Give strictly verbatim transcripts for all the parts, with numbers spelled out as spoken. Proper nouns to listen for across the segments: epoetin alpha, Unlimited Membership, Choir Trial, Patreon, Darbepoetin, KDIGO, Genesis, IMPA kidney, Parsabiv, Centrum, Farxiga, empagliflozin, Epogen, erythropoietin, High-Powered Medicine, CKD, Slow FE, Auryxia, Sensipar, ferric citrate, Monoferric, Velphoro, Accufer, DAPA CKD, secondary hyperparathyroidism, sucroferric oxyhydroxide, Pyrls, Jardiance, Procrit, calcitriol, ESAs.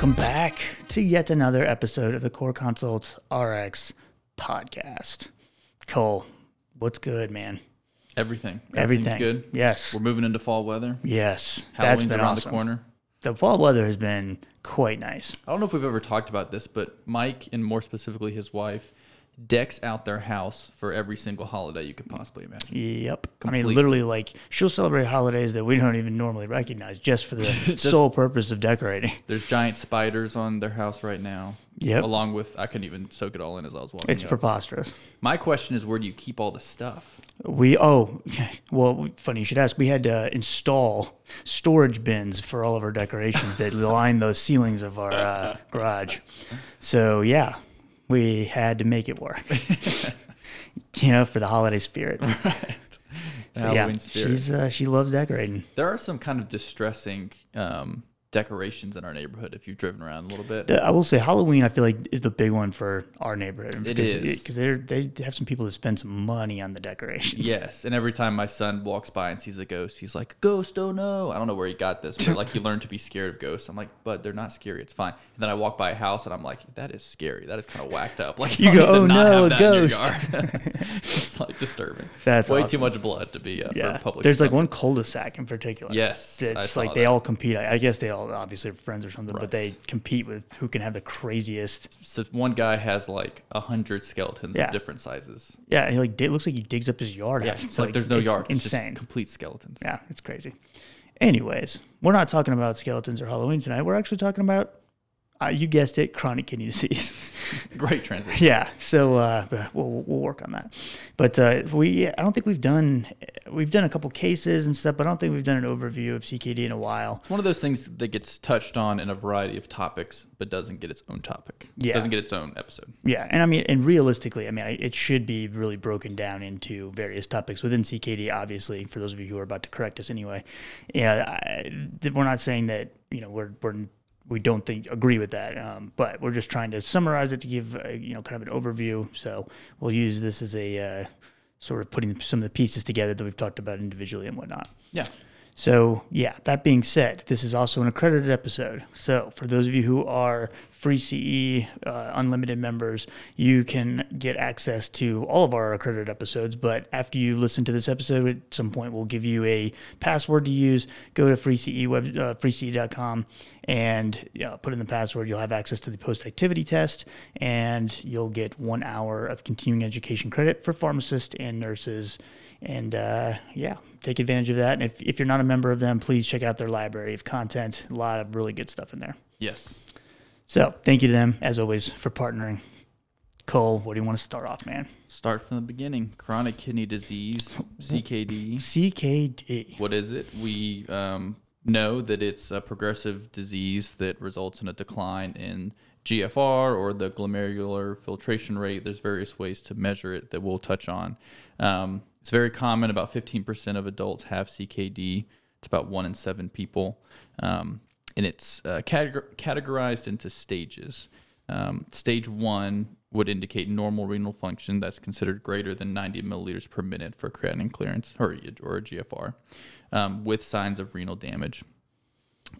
welcome back to yet another episode of the Core Consult Rx Podcast. Cole, what's good, man? Everything. Everything's Everything. good. Yes. We're moving into fall weather. Yes. Halloween's that's been around awesome. the corner. The fall weather has been quite nice. I don't know if we've ever talked about this, but Mike, and more specifically his wife, decks out their house for every single holiday you could possibly imagine. Yep. Completely. I mean, literally, like, she'll celebrate holidays that we don't even normally recognize just for the just, sole purpose of decorating. There's giant spiders on their house right now. Yep. Along with, I couldn't even soak it all in as I was walking It's up. preposterous. My question is, where do you keep all the stuff? We, oh, well, funny you should ask. We had to install storage bins for all of our decorations that line those ceilings of our uh, garage. So, yeah. We had to make it work, you know, for the holiday spirit. Right. So, Halloween yeah, spirit. She's, uh, she loves decorating. There are some kind of distressing um, decorations in our neighborhood if you've driven around a little bit. The, I will say Halloween, I feel like, is the big one for our neighborhood. It is. Because they have some people that spend some money on the decorations. Yes, and every time my son walks by and sees a ghost, he's like, ghost, oh no. I don't know where he got this, but like he learned to be scared of ghosts. I'm like, but they're not scary. It's fine. And then I walk by a house and I'm like, that is scary. That is kind of whacked up. Like You go, oh no, a ghost. It's like disturbing. That's Way awesome. too much blood to be uh, yeah. for public. There's consumption. like one cul-de-sac in particular. Yes. It's like that. They all compete. I, I guess they all obviously friends or something, right. but they compete with who can have the craziest. So one guy has like a hundred skeletons yeah. of different sizes. Yeah, and he like it looks like he digs up his yard. Yeah, it's, it's like, like there's no it's yard. It's insane, just complete skeletons. Yeah, it's crazy. Anyways, we're not talking about skeletons or Halloween tonight. We're actually talking about, uh, you guessed it, chronic kidney disease. Great transition. Yeah, so uh, we'll we'll work on that. But uh, we I don't think we've done. We've done a couple cases and stuff, but I don't think we've done an overview of C K D in a while. It's one of those things that gets touched on in a variety of topics, but doesn't get its own topic. Yeah. Doesn't get its own episode. Yeah. And I mean, and realistically, I mean, it should be really broken down into various topics within C K D, obviously, for those of you who are about to correct us anyway. Yeah. I, we're not saying that, you know, we're, we're, we don't think agree with that, um, but we're just trying to summarize it to give, uh, you know, kind of an overview. So we'll use this as a, uh, sort of putting some of the pieces together that we've talked about individually and whatnot. Yeah. So, yeah, that being said, this is also an accredited episode. So, for those of you who are free C E, uh, unlimited members, you can get access to all of our accredited episodes. But after you listen to this episode, at some point we'll give you a password to use. Go to free C E web, uh, free C E dot com and uh, put in the password. You'll have access to the post-activity test, and you'll get one hour of continuing education credit for pharmacists and nurses. And, uh, yeah, take advantage of that. And if, if you're not a member of them, please check out their library of content. A lot of really good stuff in there. Yes. So thank you to them, as always, for partnering. Cole, what do you want to start off, man? Start from the beginning. Chronic kidney disease, C K D. C K D. What is it? We um, know that it's a progressive disease that results in a decline in G F R or the glomerular filtration rate. There's various ways to measure it that we'll touch on. Um, it's very common. About fifteen percent of adults have C K D. It's about one in seven people. Um, and it's uh, categor- categorized into stages. Um, stage one would indicate normal renal function that's considered greater than ninety milliliters per minute for creatinine clearance or, or G F R um, with signs of renal damage.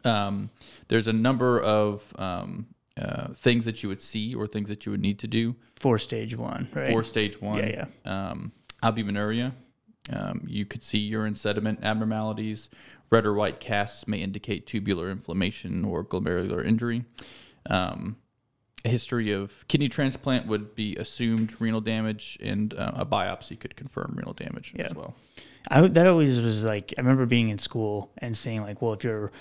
Um, there's a number of... Um, Uh, things that you would see or things that you would need to do. For stage one, right? For stage one. Yeah, yeah. Um, albuminuria. Um, you could see urine sediment abnormalities. Red or white casts may indicate tubular inflammation or glomerular injury. Um, a history of kidney transplant would be assumed renal damage, and uh, a biopsy could confirm renal damage yeah. as well. I, that always was like, I remember being in school and saying like, well, if you're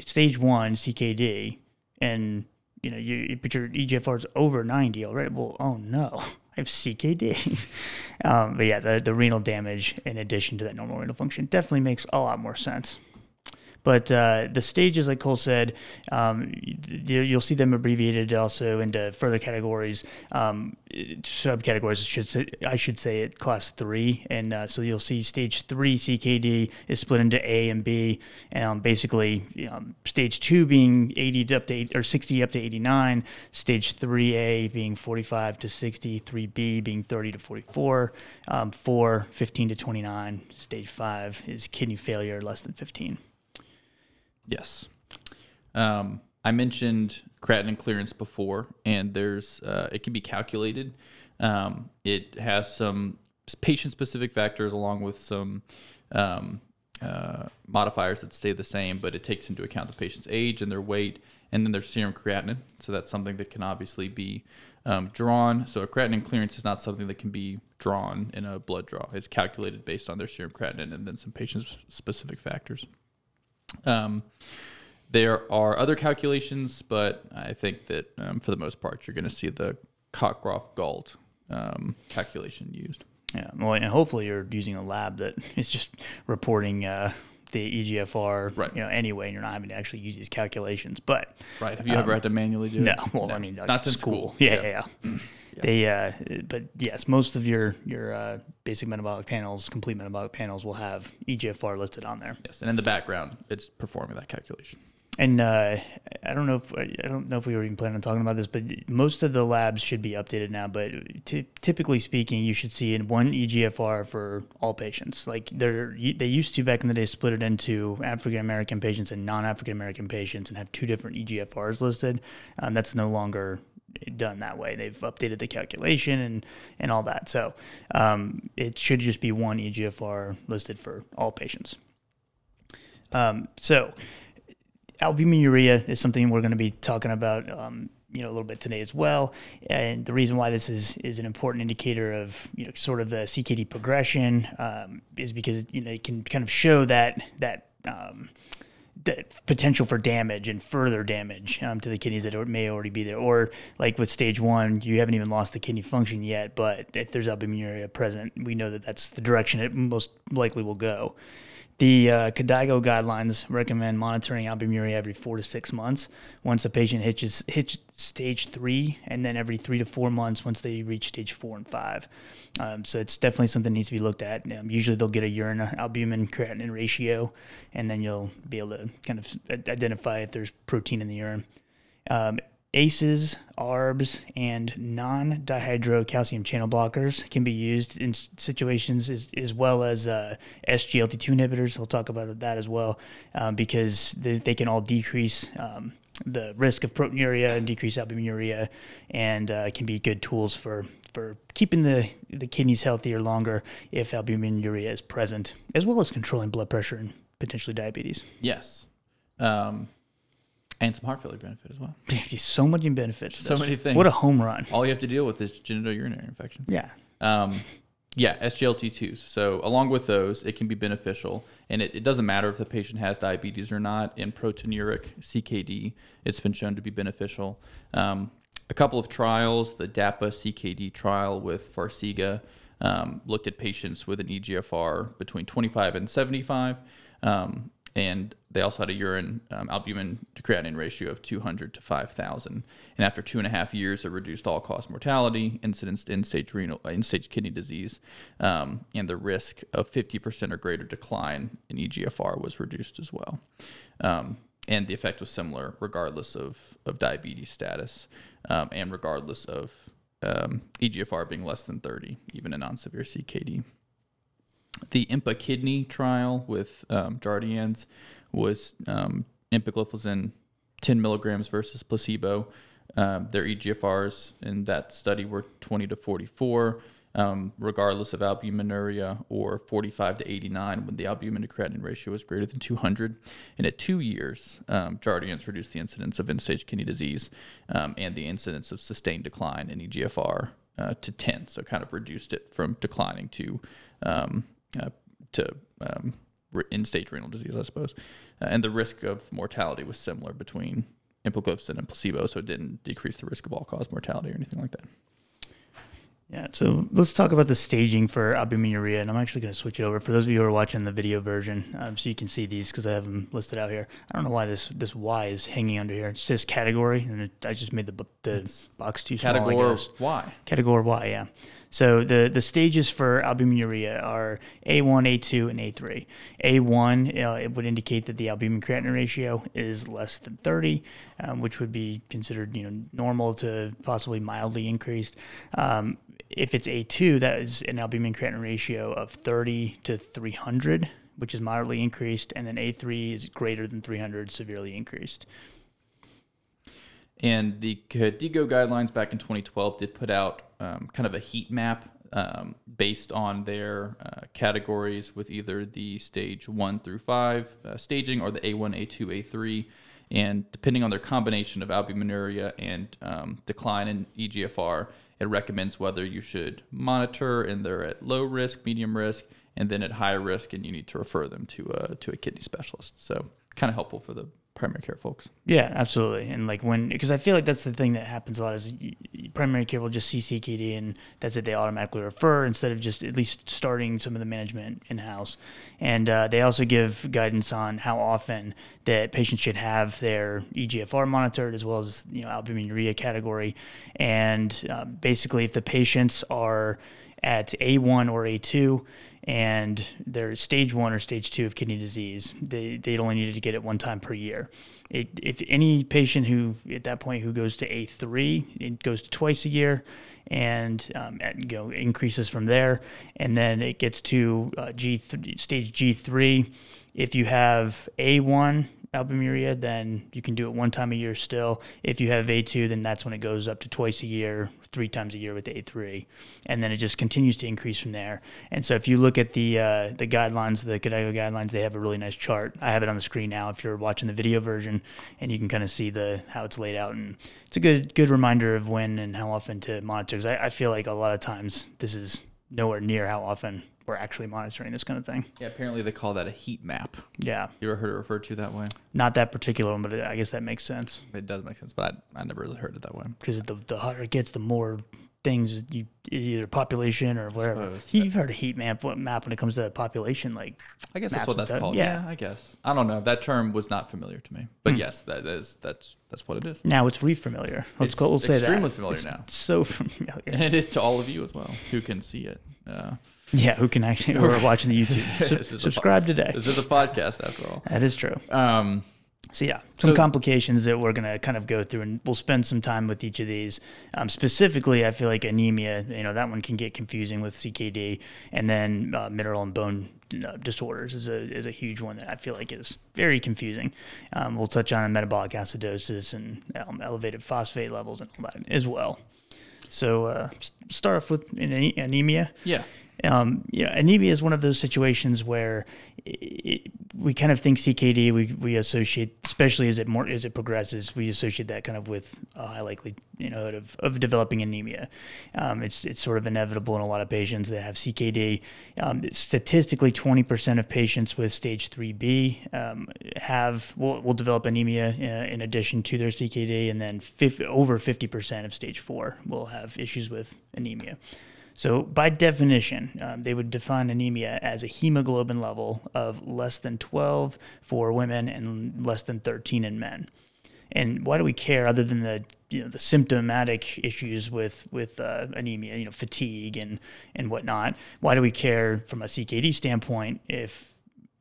stage one C K D and... You know, you but your E G F R is over ninety already. Well, oh no, I have C K D. um, but yeah, the, the renal damage in addition to that normal renal function definitely makes a lot more sense. But uh, the stages, like Cole said, um, you'll see them abbreviated also into further categories, um, subcategories. Should say, I should say it class three, and uh, so you'll see stage three C K D is split into A and B, and um, basically um, stage two being eighty up to eight, or sixty up to eighty-nine, stage three A being forty-five to sixty, three B being thirty to forty-four, um, four fifteen to twenty-nine, stage five is kidney failure less than fifteen. Yes. Um, I mentioned creatinine clearance before, and there's uh, it can be calculated. Um, it has some patient-specific factors along with some um, uh, modifiers that stay the same, but it takes into account the patient's age and their weight, and then their serum creatinine. So that's something that can obviously be um, drawn. So a creatinine clearance is not something that can be drawn in a blood draw. It's calculated based on their serum creatinine and then some patient-specific factors. Um, there are other calculations, but I think that um, for the most part, you're going to see the Cockcroft-Gault um, calculation used. Yeah, well, and hopefully you're using a lab that is just reporting uh, the E G F R, right. you know, anyway, and you're not having to actually use these calculations. But right, have you um, ever had to manually do no, it? Well, no, well, I mean, like not since school. school. Yeah, yeah, yeah. yeah. yeah. They, uh, but yes, most of your your uh, basic metabolic panels, complete metabolic panels, will have E G F R listed on there. Yes, and in the background, it's performing that calculation. And uh, I don't know if I don't know if we were even planning on talking about this, but most of the labs should be updated now. But t- typically speaking, you should see in one E G F R for all patients. Like they're they used to back in the day split it into African American patients and non-African American patients and have two different E G F Rs listed. Um, that's no longer done that way. They've updated the calculation and, and all that. So um, it should just be one E G F R listed for all patients. Um, so. Albuminuria is something we're going to be talking about, um, you know, a little bit today as well. And the reason why this is is an important indicator of, you know, sort of the C K D progression um, is because, you know, it can kind of show that that um, that potential for damage and further damage um, to the kidneys that may already be there. Or like with stage one, you haven't even lost the kidney function yet, but if there's albuminuria present, we know that that's the direction it most likely will go. The uh, KDIGO guidelines recommend monitoring albuminuria every four to six months once a patient hits, hits stage three, and then every three to four months once they reach stage four and five. Um, so it's definitely something that needs to be looked at. Um, usually they'll get a urine albumin creatinine ratio, and then you'll be able to kind of identify if there's protein in the urine. Um, A C Es, A R Bs, and non-dihydrocalcium channel blockers can be used in situations as, as well as uh, S G L T two inhibitors. We'll talk about that as well um, because they, they can all decrease um, the risk of proteinuria and decrease albuminuria and uh, can be good tools for, for keeping the, the kidneys healthier longer if albuminuria is present, as well as controlling blood pressure and potentially diabetes. Yes. Um And some heart failure benefit as well. So many benefits. So many things. What a home run. All you have to deal with is genitourinary infections. Yeah. Um, yeah, S G L T twos. So along with those, it can be beneficial. And it, it doesn't matter if the patient has diabetes or not. In proteinuric C K D, it's been shown to be beneficial. Um, a couple of trials, the DAPA C K D trial with Farxiga, um, looked at patients with an E G F R between twenty-five and seventy-five. Um And they also had a urine um, albumin to creatinine ratio of two hundred to five thousand. And after two and a half years, it reduced all-cause mortality, incidence to end-stage renal, end-stage kidney disease, um, and the risk of fifty percent or greater decline in E G F R was reduced as well. Um, and the effect was similar regardless of, of diabetes status um, and regardless of um, E G F R being less than thirty, even in non-severe C K D. The IMPA kidney trial with um, Jardiance was um, empagliflozin ten milligrams versus placebo. Um, their E G F Rs in that study were twenty to forty-four, um, regardless of albuminuria, or forty-five to eighty-nine when the albumin to creatinine ratio was greater than two hundred. And at two years, um, Jardiance reduced the incidence of end-stage kidney disease um, and the incidence of sustained decline in E G F R uh, to ten, so kind of reduced it from declining to um, Uh, to um, re- end-stage renal disease, I suppose. Uh, and the risk of mortality was similar between empagliflozin and placebo, so it didn't decrease the risk of all-cause mortality or anything like that. Yeah, so let's talk about the staging for albuminuria, and I'm actually going to switch it over. For those of you who are watching the video version, um, so you can see these because I have them listed out here. I don't know why this this Y is hanging under here. It says category, and it, I just made the, the box too small, I guess. Category Y. Category Y, yeah. So the, the stages for albuminuria are A one, A two, and A three. A one, uh, it would indicate that the albumin creatinine ratio is less than thirty, um, which would be considered, you know, normal to possibly mildly increased. Um, if it's A two, that is an albumin creatinine ratio of thirty to three hundred, which is moderately increased, and then A three is greater than three hundred, severely increased. And the KDIGO guidelines back in twenty twelve did put out um, kind of a heat map um, based on their uh, categories with either the stage one through five uh, staging or the A one, A two, A three. And depending on their combination of albuminuria and um, decline in E G F R, it recommends whether you should monitor and they're at low risk, medium risk, and then at high risk, and you need to refer them to a, to a kidney specialist. So kind of helpful for the primary care folks. Yeah, absolutely. And like when, because I feel like that's the thing that happens a lot is primary care will just see C K D and that's it. They automatically refer instead of just at least starting some of the management in-house. And uh, they also give guidance on how often that patients should have their E G F R monitored as well as, you know, albuminuria category. And uh, basically if the patients are at A one or A two, and they're stage one or stage two of kidney disease, they they only needed to get it one time per year. It, if any patient who, at that point, who goes to A three, it goes to twice a year and um, at, you know, increases from there. And then it gets to uh, G three, stage G three. If you have A one albuminuria, then you can do it one time a year still. If you have A two, then that's when it goes up to twice a year, three times a year with A three, and then it just continues to increase from there. And so if you look at the uh, the guidelines, the KDIGO guidelines, they have a really nice chart. I have it on the screen now if you're watching the video version, and you can kind of see the how it's laid out. And it's a good good reminder of when and how often to monitor, because I, I feel like a lot of times this is nowhere near how often we're actually monitoring this kind of thing. Yeah, apparently they call that a heat map. Yeah. You ever heard it referred to that way? Not that particular one, but it, I guess that makes sense. It does make sense, but I, I never really heard it that way. Because the, the hotter it gets, the more things, you either population or whatever. You've heard a heat map, map when it comes to population. like. I guess that's what that's called. Yeah. yeah, I guess. I don't know. That term was not familiar to me. But mm. yes, that is, that's that's what it is. Now it's re-familiar. Let's it's go, we'll say that. It's extremely familiar now. It's so familiar. And it is to all of you as well who can see it. Uh, yeah, who can actually, or watching the YouTube. Su- subscribe pod- today. This is a podcast after all. That is true. Um, so yeah, some so, complications that we're going to kind of go through, and we'll spend some time with each of these. Um, specifically, I feel like anemia, you know, that one can get confusing with C K D, and then uh, mineral and bone uh, disorders is a is a huge one that I feel like is very confusing. Um, we'll touch on metabolic acidosis and um, elevated phosphate levels and all that as well. So uh, start off with anemia. Yeah. Um, yeah, anemia is one of those situations where it, we kind of think C K D. We we associate, especially as it more as it progresses, we associate that kind of with a high likelihood of of developing anemia. Um, it's it's sort of inevitable in a lot of patients that have C K D. Um, statistically, twenty percent of patients with stage three B um, have will will develop anemia in, in addition to their C K D, and then fifty, over fifty percent of stage four will have issues with anemia. So by definition, um, they would define anemia as a hemoglobin level of less than twelve for women and less than thirteen in men. And why do we care other than the you know the symptomatic issues with with uh, anemia, you know, fatigue and and whatnot? Why do we care from a C K D standpoint if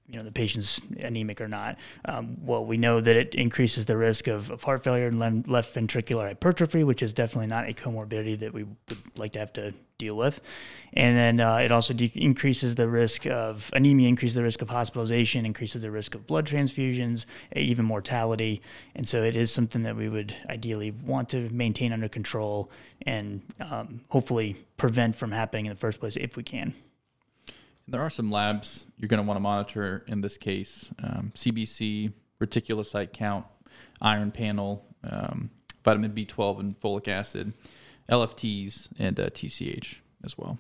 you know, the patient's anemic or not? Um, well, we know that it increases the risk of, of heart failure and left ventricular hypertrophy, which is definitely not a comorbidity that we would like to have to deal with. And then uh, it also de- increases the risk of anemia, increases the risk of hospitalization, increases the risk of blood transfusions, even mortality. And so it is something that we would ideally want to maintain under control and um, hopefully prevent from happening in the first place if we can. There are some labs you're going to want to monitor in this case, um, C B C, reticulocyte count, iron panel, um, vitamin B twelve and folic acid, L F Ts, and uh, T C H as well.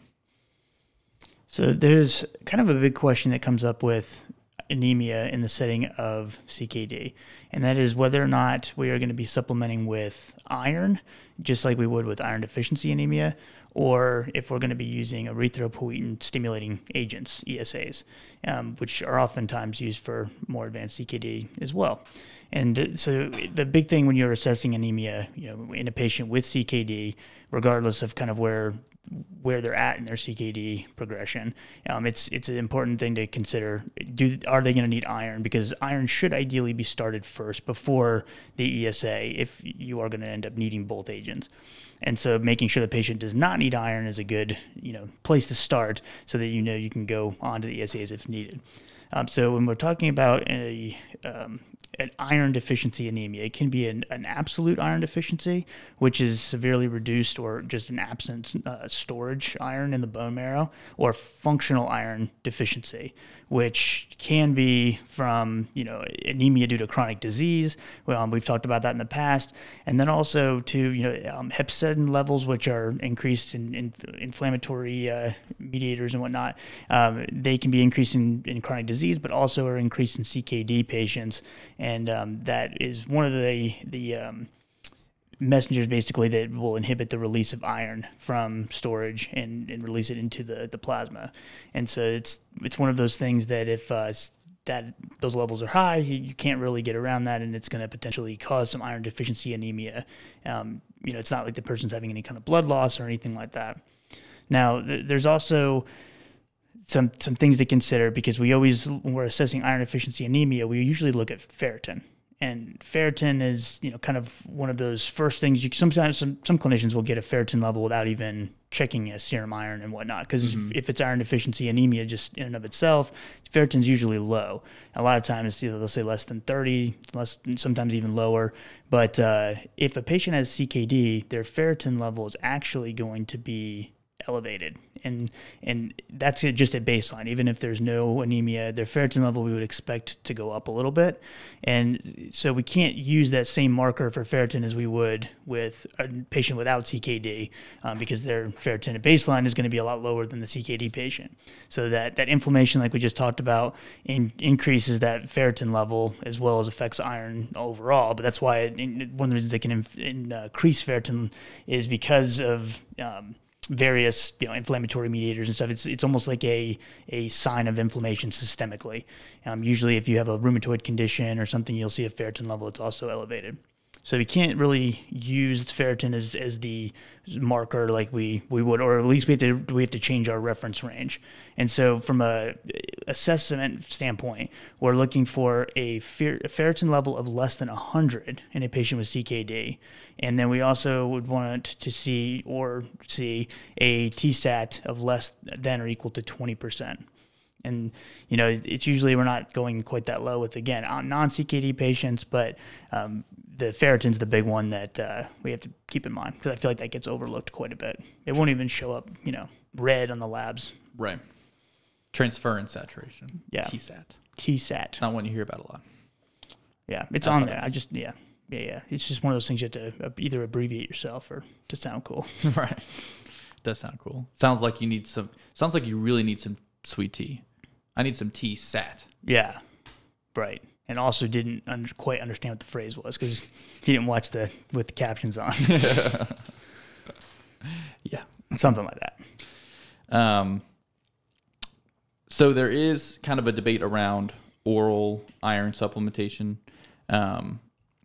So there's kind of a big question that comes up with anemia in the setting of C K D, and that is whether or not we are going to be supplementing with iron, just like we would with iron deficiency anemia, or if we're going to be using erythropoietin-stimulating agents, E S As, um, which are oftentimes used for more advanced C K D as well. And so the big thing when you're assessing anemia, you know, in a patient with C K D, regardless of kind of where where they're at in their C K D progression, um, it's it's an important thing to consider. Do are they going to need iron? Because iron should ideally be started first before the E S A if you are going to end up needing both agents. And so making sure the patient does not need iron is a good, you know, place to start so that you know you can go on to the E S As if needed. Um, so when we're talking about a um, an iron deficiency anemia. It can be an, an absolute iron deficiency, which is severely reduced or just an absent uh, storage iron in the bone marrow, or functional iron deficiency, which can be from, you know, anemia due to chronic disease. Um, we've talked about that in the past. And then also to, you know, um, hepcidin levels, which are increased in, in inflammatory uh, mediators and whatnot. Um, they can be increased in, in chronic disease, but also are increased in C K D patients. And um, that is one of the, the um, messengers basically that will inhibit the release of iron from storage and, and release it into the, the plasma. And so it's it's one of those things that if uh, that those levels are high, you, you can't really get around that, and it's going to potentially cause some iron deficiency anemia. Um, you know, it's not like the person's having any kind of blood loss or anything like that. Now, th- there's also some some things to consider, because we always, when we're assessing iron deficiency anemia, we usually look at ferritin. And ferritin is, you know, kind of one of those first things you sometimes some, some clinicians will get a ferritin level without even checking a serum iron and whatnot, because mm-hmm. if, if it's iron deficiency anemia just in and of itself, ferritin's usually low. A lot of times, you know, they'll say less than thirty, less, sometimes even lower. But uh, if a patient has C K D, their ferritin level is actually going to be elevated, and and that's just at baseline. Even if there's no anemia, their ferritin level we would expect to go up a little bit, and so we can't use that same marker for ferritin as we would with a patient without C K D, um, because their ferritin at baseline is going to be a lot lower than the C K D patient. So that that inflammation, like we just talked about, in, increases that ferritin level as well as affects iron overall. But that's why it, it, one of the reasons they can inf- in, uh, increase ferritin is because of um, various, you know, inflammatory mediators and stuff. It's it's almost like a a sign of inflammation systemically. Um, usually if you have a rheumatoid condition or something, you'll see a ferritin level that's also elevated. So we can't really use ferritin as, as the marker like we, we would, or at least we have to we have to change our reference range. And so from a assessment standpoint, we're looking for a, fer- a ferritin level of less than one hundred in a patient with C K D. And then we also would want to see or see a T SAT of less than or equal to twenty percent. And, you know, it's usually we're not going quite that low with, again, non-C K D patients, but um, the ferritin's the big one that uh, we have to keep in mind, because I feel like that gets overlooked quite a bit. It won't even show up, you know, red on the labs. Right. Transferrin saturation. Yeah. T SAT. T SAT. Not one you hear about a lot. Yeah, it's on there. I just, yeah. Yeah, yeah. It's just one of those things you have to either abbreviate yourself or to sound cool. Right. Does sound cool. Sounds like you need some, sounds like you really need some sweet tea. I need some T SAT. Yeah, right. And also didn't under, quite understand what the phrase was, because he didn't watch the with the captions on. Yeah, something like that. Um. So there is kind of a debate around oral iron supplementation. Um,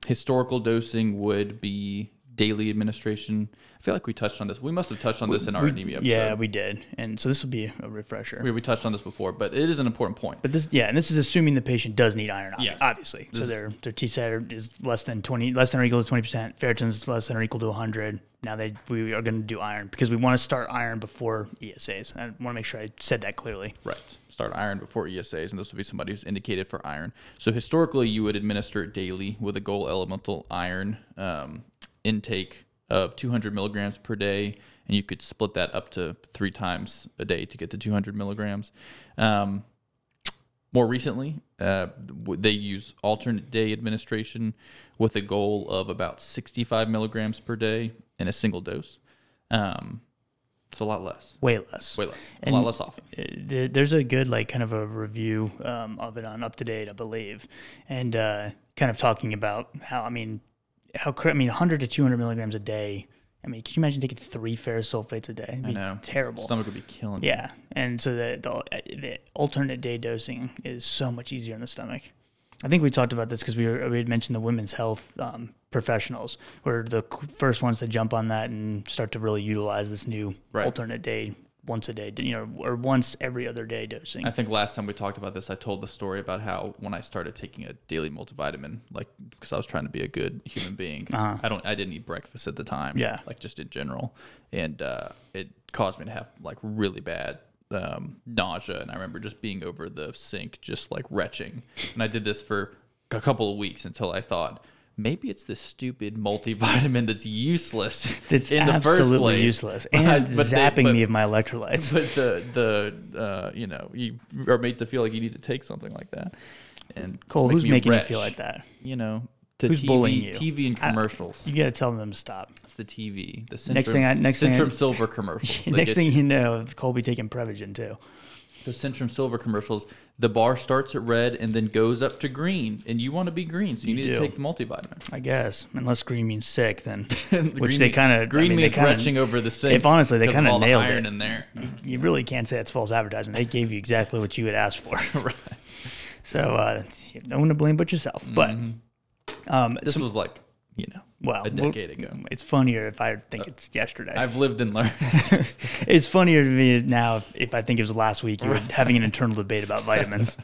historical dosing would be daily administration. I feel like we touched on this. We must have touched on we, this in our we, anemia episode. Yeah, we did. And so this will be a refresher. We, we touched on this before, but it is an important point. But this, yeah, and this is assuming the patient does need iron, yes. obviously. This so is, their their T SAT is less than twenty, less than or equal to twenty percent. Ferritin is less than or equal to one hundred. Now they we are going to do iron, because we want to start iron before E S As. I want to make sure I said that clearly. Right. Start iron before E S As, and this would be somebody who's indicated for iron. So historically, you would administer it daily with a goal elemental iron um, intake of two hundred milligrams per day, and you could split that up to three times a day to get to two hundred milligrams. Um, more recently, uh, they use alternate day administration with a goal of about sixty-five milligrams per day in a single dose. Um, it's a lot less. Way less. Way less. And a lot less often. There's a good, like, kind of a review um, of it on Up to Date, I believe, and uh, kind of talking about how, I mean, How I mean, one hundred to two hundred milligrams a day. I mean, could you imagine taking three ferrous sulfates a day? It'd be I know. Terrible. Stomach would be killing yeah. me. Yeah, and so the, the the alternate day dosing is so much easier in the stomach. I think we talked about this because we were, we had mentioned the women's health um, professionals were the first ones to jump on that and start to really utilize this new right. alternate day once a day, you know, or once every other day dosing. I think last time we talked about this, I told the story about how when I started taking a daily multivitamin, like, because I was trying to be a good human being, uh-huh. I don't, I didn't eat breakfast at the time, yeah, like just in general, and uh, it caused me to have like really bad um, nausea, and I remember just being over the sink, just like retching, and I did this for a couple of weeks until I thought, maybe it's this stupid multivitamin that's useless. It's in the first place, useless, and but, but zapping the, but, me of my electrolytes. But the the uh, you know, you are made to feel like you need to take something like that. And Cole, who's making wretch, you feel like that? You know, to who's T V, bullying you? T V and commercials. I, you got to tell them to stop. It's the T V. The Centrum, next thing, I, next Centrum thing Silver commercials. Next thing you, you know, Cole be taking Prevagen too. The Centrum Silver commercials, the bar starts at red and then goes up to green, and you want to be green, so you, you need do. to take the multivitamin. I guess, unless green means sick, then the which green they kind of green I mean, means retching over the sick. If honestly, they kind of nailed the iron it. In there, you, you really can't say it's false advertisement. They gave you exactly what you had asked for. Right. So uh, no one to blame but yourself. Mm-hmm. But um, this some, was like you know. Well, a decade ago. It's funnier if I think uh, it's yesterday. I've lived and learned. It's funnier to me now if, if I think it was last week you were having an internal debate about vitamins.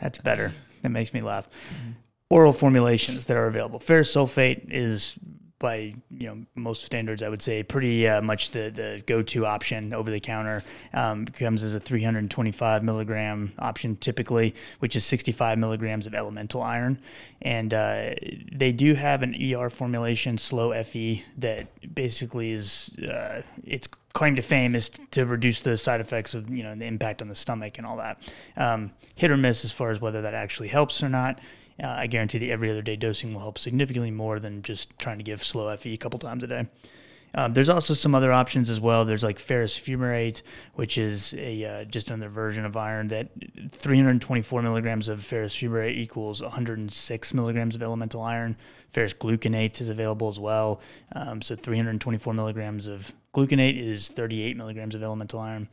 That's better. That makes me laugh. Mm-hmm. Oral formulations that are available. Ferrous sulfate is, by you know most standards, I would say, pretty uh, much the, the go-to option over the counter. Um, comes as a three hundred twenty-five milligram option typically, which is sixty-five milligrams of elemental iron. And uh, they do have an E R formulation, Slow F E, that basically is, uh, its claim to fame is to reduce the side effects of, you know, the impact on the stomach and all that. Um, hit or miss as far as whether that actually helps or not. Uh, I guarantee the every other day dosing will help significantly more than just trying to give Slow F E a couple times a day. Um, there's also some other options as well. There's like ferrous fumarate, which is a uh, just another version of iron that three hundred twenty-four milligrams of ferrous fumarate equals one hundred six milligrams of elemental iron. Ferrous gluconate is available as well. Um, so three hundred twenty-four milligrams of gluconate is thirty-eight milligrams of elemental iron.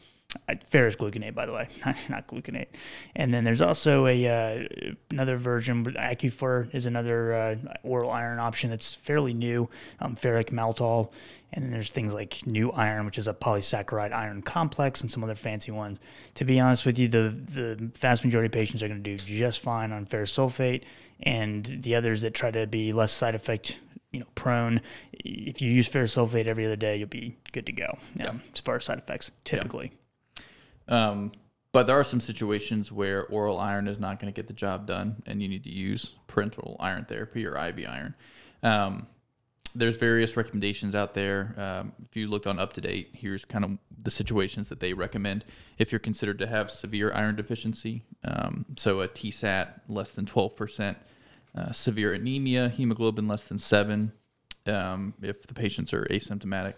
Ferrous gluconate, by the way, not gluconate. And then there's also a uh, another version. Accufer is another uh, oral iron option that's fairly new. Um, ferric maltol, and then there's things like new iron, which is a polysaccharide iron complex, and some other fancy ones. To be honest with you, the the vast majority of patients are going to do just fine on ferrous sulfate, and the others that try to be less side effect you know, prone. If you use ferrous sulfate every other day, you'll be good to go. Um, yeah. As far as side effects, typically. Yeah. Um, but there are some situations where oral iron is not going to get the job done and you need to use parenteral iron therapy or I V iron. Um, there's various recommendations out there. Um, if you looked on Up to Date, here's kind of the situations that they recommend if you're considered to have severe iron deficiency. Um, so a T SAT less than twelve percent, uh, severe anemia, hemoglobin less than seven. Um, if the patients are asymptomatic,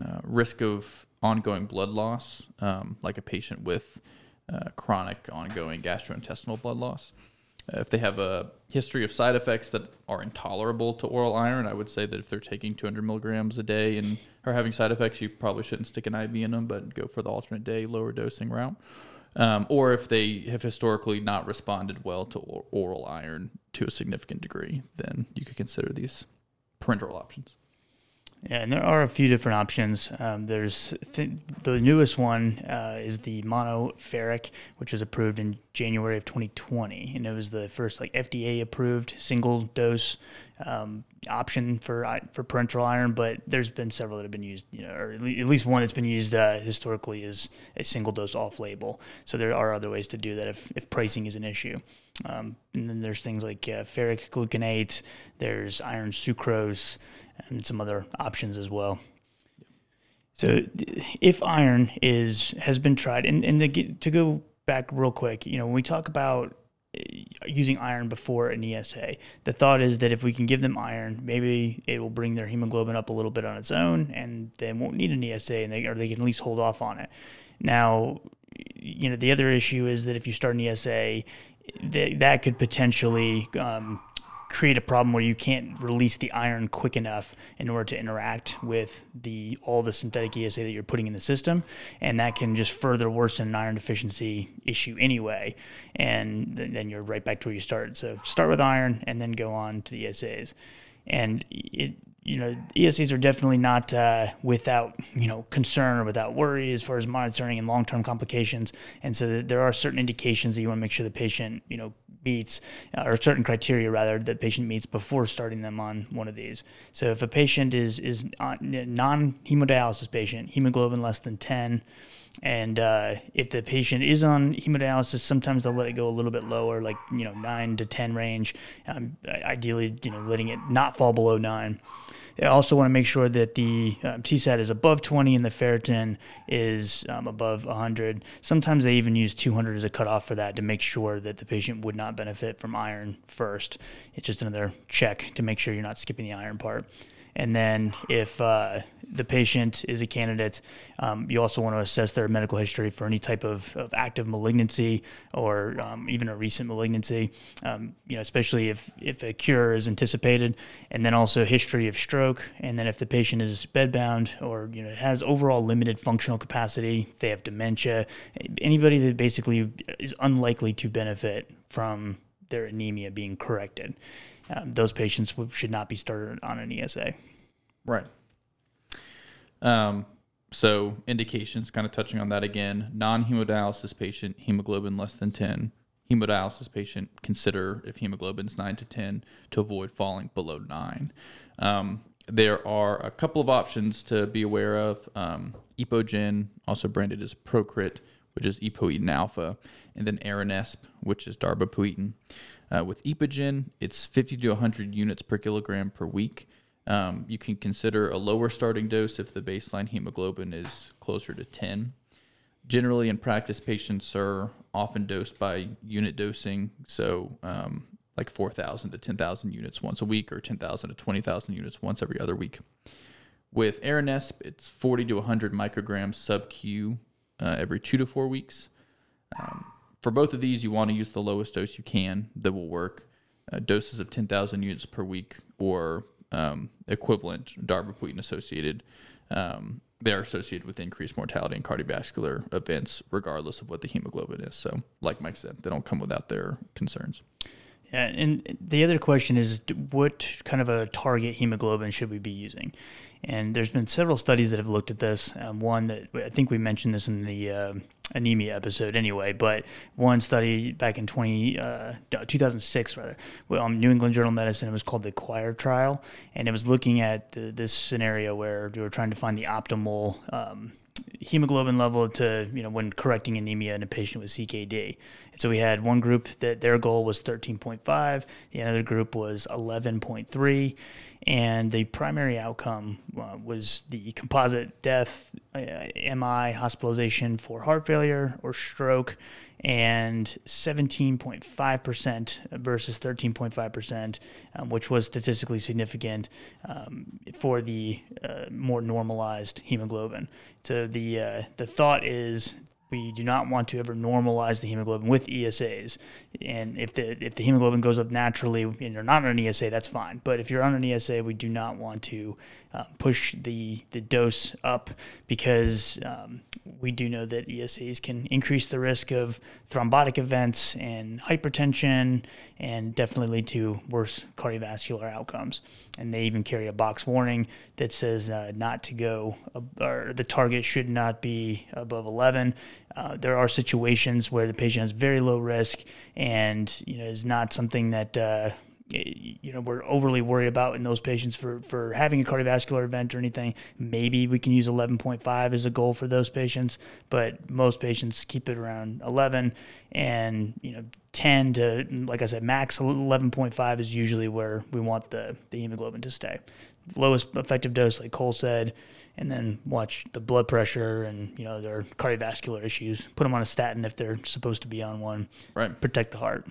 uh, risk of ongoing blood loss, um, like a patient with uh, chronic ongoing gastrointestinal blood loss. Uh, if they have a history of side effects that are intolerable to oral iron, I would say that if they're taking two hundred milligrams a day and are having side effects, you probably shouldn't stick an I V in them, but go for the alternate day lower dosing route. Um, or if they have historically not responded well to or- oral iron to a significant degree, then you could consider these parenteral options. Yeah, and there are a few different options. Um, there's th- the newest one uh, is the Monoferric, which was approved in January of twenty twenty, and it was the first like F D A-approved single dose um, option for for parenteral iron. But there's been several that have been used, you know, or at least one that's been used uh, historically is a single dose off-label. So there are other ways to do that if if pricing is an issue. Um, and then there's things like uh, ferric gluconate. There's iron sucrose. And some other options as well. So if iron is has been tried, and, and the, to go back real quick, you know, when we talk about using iron before an E S A, the thought is that if we can give them iron, maybe it will bring their hemoglobin up a little bit on its own, and they won't need an E S A, and they or they can at least hold off on it. Now, you know, the other issue is that if you start an E S A, that, that could potentially... Um, create a problem where you can't release the iron quick enough in order to interact with the all the synthetic E S A that you're putting in the system, and that can just further worsen an iron deficiency issue anyway, and then you're right back to where you started. So start with iron and then go on to the E S As. And it you know E S As are definitely not uh, without you know concern or without worry as far as monitoring and long-term complications, and so there are certain indications that you want to make sure the patient you know meets, or certain criteria rather, that patient meets before starting them on one of these. So if a patient is is a non-hemodialysis patient, hemoglobin less than ten, and uh, if the patient is on hemodialysis, sometimes they'll let it go a little bit lower, like, you know, nine to ten range, um, ideally, you know, letting it not fall below nine. I also want to make sure that the uh, T SAT is above twenty and the ferritin is um, above one hundred. Sometimes they even use two hundred as a cutoff for that to make sure that the patient would not benefit from iron first. It's just another check to make sure you're not skipping the iron part. And then if uh, the patient is a candidate, um, you also want to assess their medical history for any type of, of active malignancy or um, even a recent malignancy, um, you know, especially if, if a cure is anticipated, and then also history of stroke. And then if the patient is bedbound or, you know, has overall limited functional capacity, if they have dementia, anybody that basically is unlikely to benefit from their anemia being corrected. Um, those patients w- should not be started on an E S A. Right. Um, so indications, kind of touching on that again, non-hemodialysis patient, hemoglobin less than ten. Hemodialysis patient, consider if hemoglobin is nine to ten to avoid falling below nine. Um, there are a couple of options to be aware of. Um, Epogen, also branded as Procrit, which is epoetin alpha, and then Aranesp, which is Darbepoetin. Uh, with Epogen, it's fifty to one hundred units per kilogram per week. Um, you can consider a lower starting dose if the baseline hemoglobin is closer to ten. Generally, in practice, patients are often dosed by unit dosing, so um, like four thousand to ten thousand units once a week or ten thousand to twenty thousand units once every other week. With Aranesp, it's forty to one hundred micrograms sub-Q uh, every two to four weeks. Um, For both of these, you want to use the lowest dose you can that will work. Uh, doses of ten thousand units per week or um, equivalent darbepoetin associated. Um, they are associated with increased mortality and cardiovascular events, regardless of what the hemoglobin is. So, like Mike said, they don't come without their concerns. Yeah, and the other question is, what kind of a target hemoglobin should we be using? And there's been several studies that have looked at this. Um, one that I think we mentioned this in the Uh, anemia episode anyway, but one study back in twenty, uh, two thousand six rather, well, um, New England Journal of Medicine, it was called the Choir Trial, and it was looking at the, this scenario where we were trying to find the optimal um, hemoglobin level to, you know, when correcting anemia in a patient with C K D. And so we had one group that their goal was thirteen point five, the other group was eleven point three, and the primary outcome uh, was the composite death, uh, M I, hospitalization for heart failure or stroke, and seventeen point five percent versus thirteen point five percent, um, which was statistically significant um, for the uh, more normalized hemoglobin. So the uh, the thought is, we do not want to ever normalize the hemoglobin with E S As. And if the if the hemoglobin goes up naturally and you're not on an E S A, that's fine. But if you're on an E S A, we do not want to uh, push the, the dose up, because um, we do know that E S As can increase the risk of thrombotic events and hypertension, and definitely lead to worse cardiovascular outcomes. And they even carry a box warning that says uh, not to go, uh, or the target should not be above eleven. Uh, there are situations where the patient has very low risk, and, you know, is not something that uh, you know, we're overly worried about in those patients for, for having a cardiovascular event or anything. Maybe we can use eleven point five as a goal for those patients, but most patients keep it around eleven, and, you know, ten to, like I said, max eleven point five is usually where we want the, the hemoglobin to stay. Lowest effective dose, like Cole said, and then watch the blood pressure and, you know, their cardiovascular issues. Put them on a statin if they're supposed to be on one. Right. Protect the heart.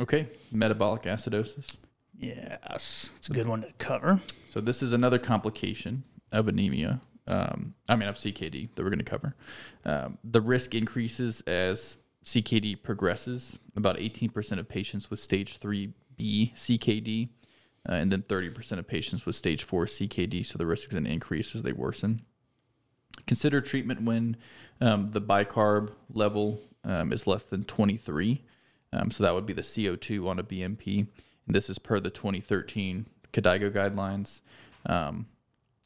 Okay. Metabolic acidosis. Yes. It's a good one to cover. So this is another complication of anemia. Um, I mean, of C K D that we're going to cover. Um, the risk increases as C K D progresses. About eighteen percent of patients with stage three B C K D, Uh, and then thirty percent of patients with stage four C K D, so the risk is an increase as they worsen. Consider treatment when um, the bicarb level um, is less than twenty-three, um, so that would be the C O two on a B M P, and this is per the twenty thirteen KDIGO guidelines, um,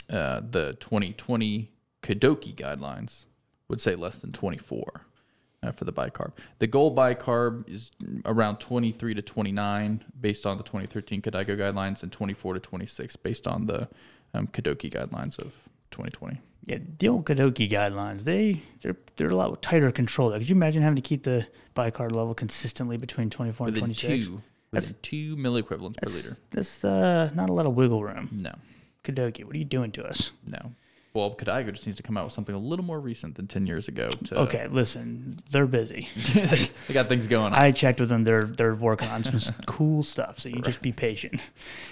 uh, the twenty twenty Kadoki guidelines would say less than twenty-four. uh, for the bicarb. The goal bicarb is around twenty-three to twenty-nine based on the twenty thirteen KDIGO guidelines, and twenty-four to twenty-six based on the um, Kadoki guidelines of twenty twenty. Yeah, the old Kadoki guidelines, they, they're they're a lot tighter control there. Could you imagine having to keep the bicarb level consistently between twenty-four within and twenty-six? Two, that's two milliequivalents per liter. That's uh, not a lot of wiggle room. No. Kadoki, what are you doing to us? No. Well, KDIGO just needs to come out with something a little more recent than ten years ago. To... Okay, listen, they're busy. They got things going on. I checked with them. They're they're working on some cool stuff, so you right. just be patient.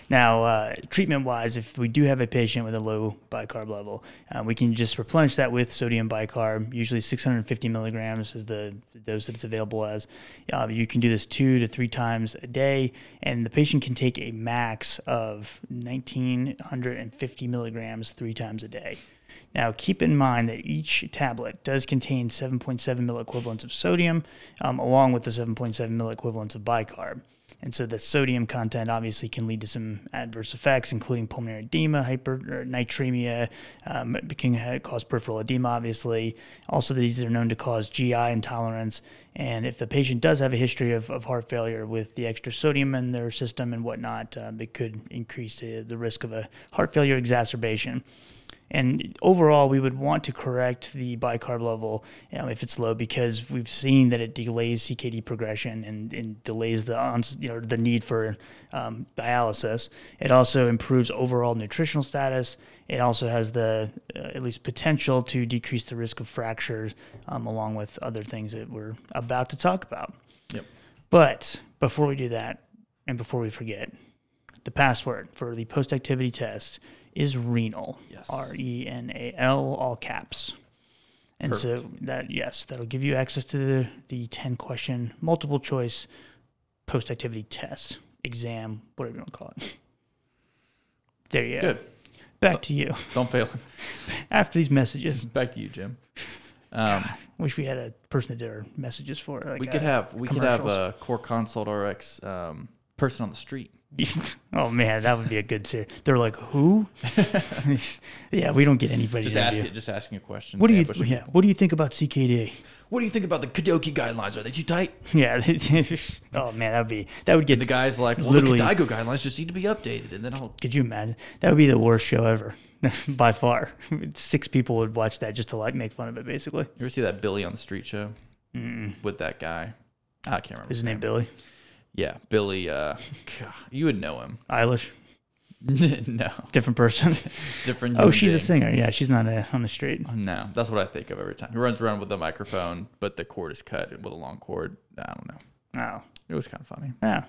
Now, uh, treatment-wise, if we do have a patient with a low bicarb level, uh, we can just replenish that with sodium bicarb. Usually six hundred fifty milligrams is the dose that it's available as. Uh, you can do this two to three times a day, and the patient can take a max of one thousand nine hundred fifty milligrams three times a day. Now, keep in mind that each tablet does contain seven point seven milliequivalents of sodium, um, along with the seven point seven milliequivalents of bicarb. And so the sodium content obviously can lead to some adverse effects, including pulmonary edema, hypernatremia, um, can cause peripheral edema, obviously. Also, these are known to cause G I intolerance. And if the patient does have a history of, of heart failure with the extra sodium in their system and whatnot, um, it could increase the, the risk of a heart failure exacerbation. And overall, we would want to correct the bicarb level um, if it's low, because we've seen that it delays C K D progression and, and delays the ons- you know, the need for um, dialysis. It also improves overall nutritional status. It also has the uh, at least potential to decrease the risk of fractures, um, along with other things that we're about to talk about. Yep. But before we do that, and before we forget, the password for the post-activity test is renal, yes. R E N A L, all caps. And perfect. So that, yes, that'll give you access to the, the ten-question multiple-choice post-activity test, exam, whatever you want to call it. There you go. Good. Back don't, to you. Don't fail. After these messages. Back to you, Jim. Um, God, wish we had a person that did our messages for. Like we could have we could have a Core Consult R X um, person on the street. Oh man, that would be a good series. They're like, who? Yeah, we don't get anybody. Just ask it, just asking a question. What do you? Th- yeah. What do you think about C K D? What do you think about the Kadoki guidelines? Are they too tight? Yeah. Oh man, that'd be that would get and the guys like. Well, literally, the K D I G O guidelines just need to be updated, and then I'll. Could you imagine? That would be the worst show ever, by far. Six people would watch that just to like make fun of it, basically. You ever see that Billy on the Street show? Mm-mm. With that guy, I can't remember. Is his name, name Billy? Yeah, Billy, uh, God, you would know him. Eilish? No. Different person? Different. Oh, she's being a singer. Yeah, she's not uh, on the street. No, that's what I think of every time. He runs around with the microphone, but the cord is cut with a long cord. I don't know. Oh. It was kind of funny. Yeah.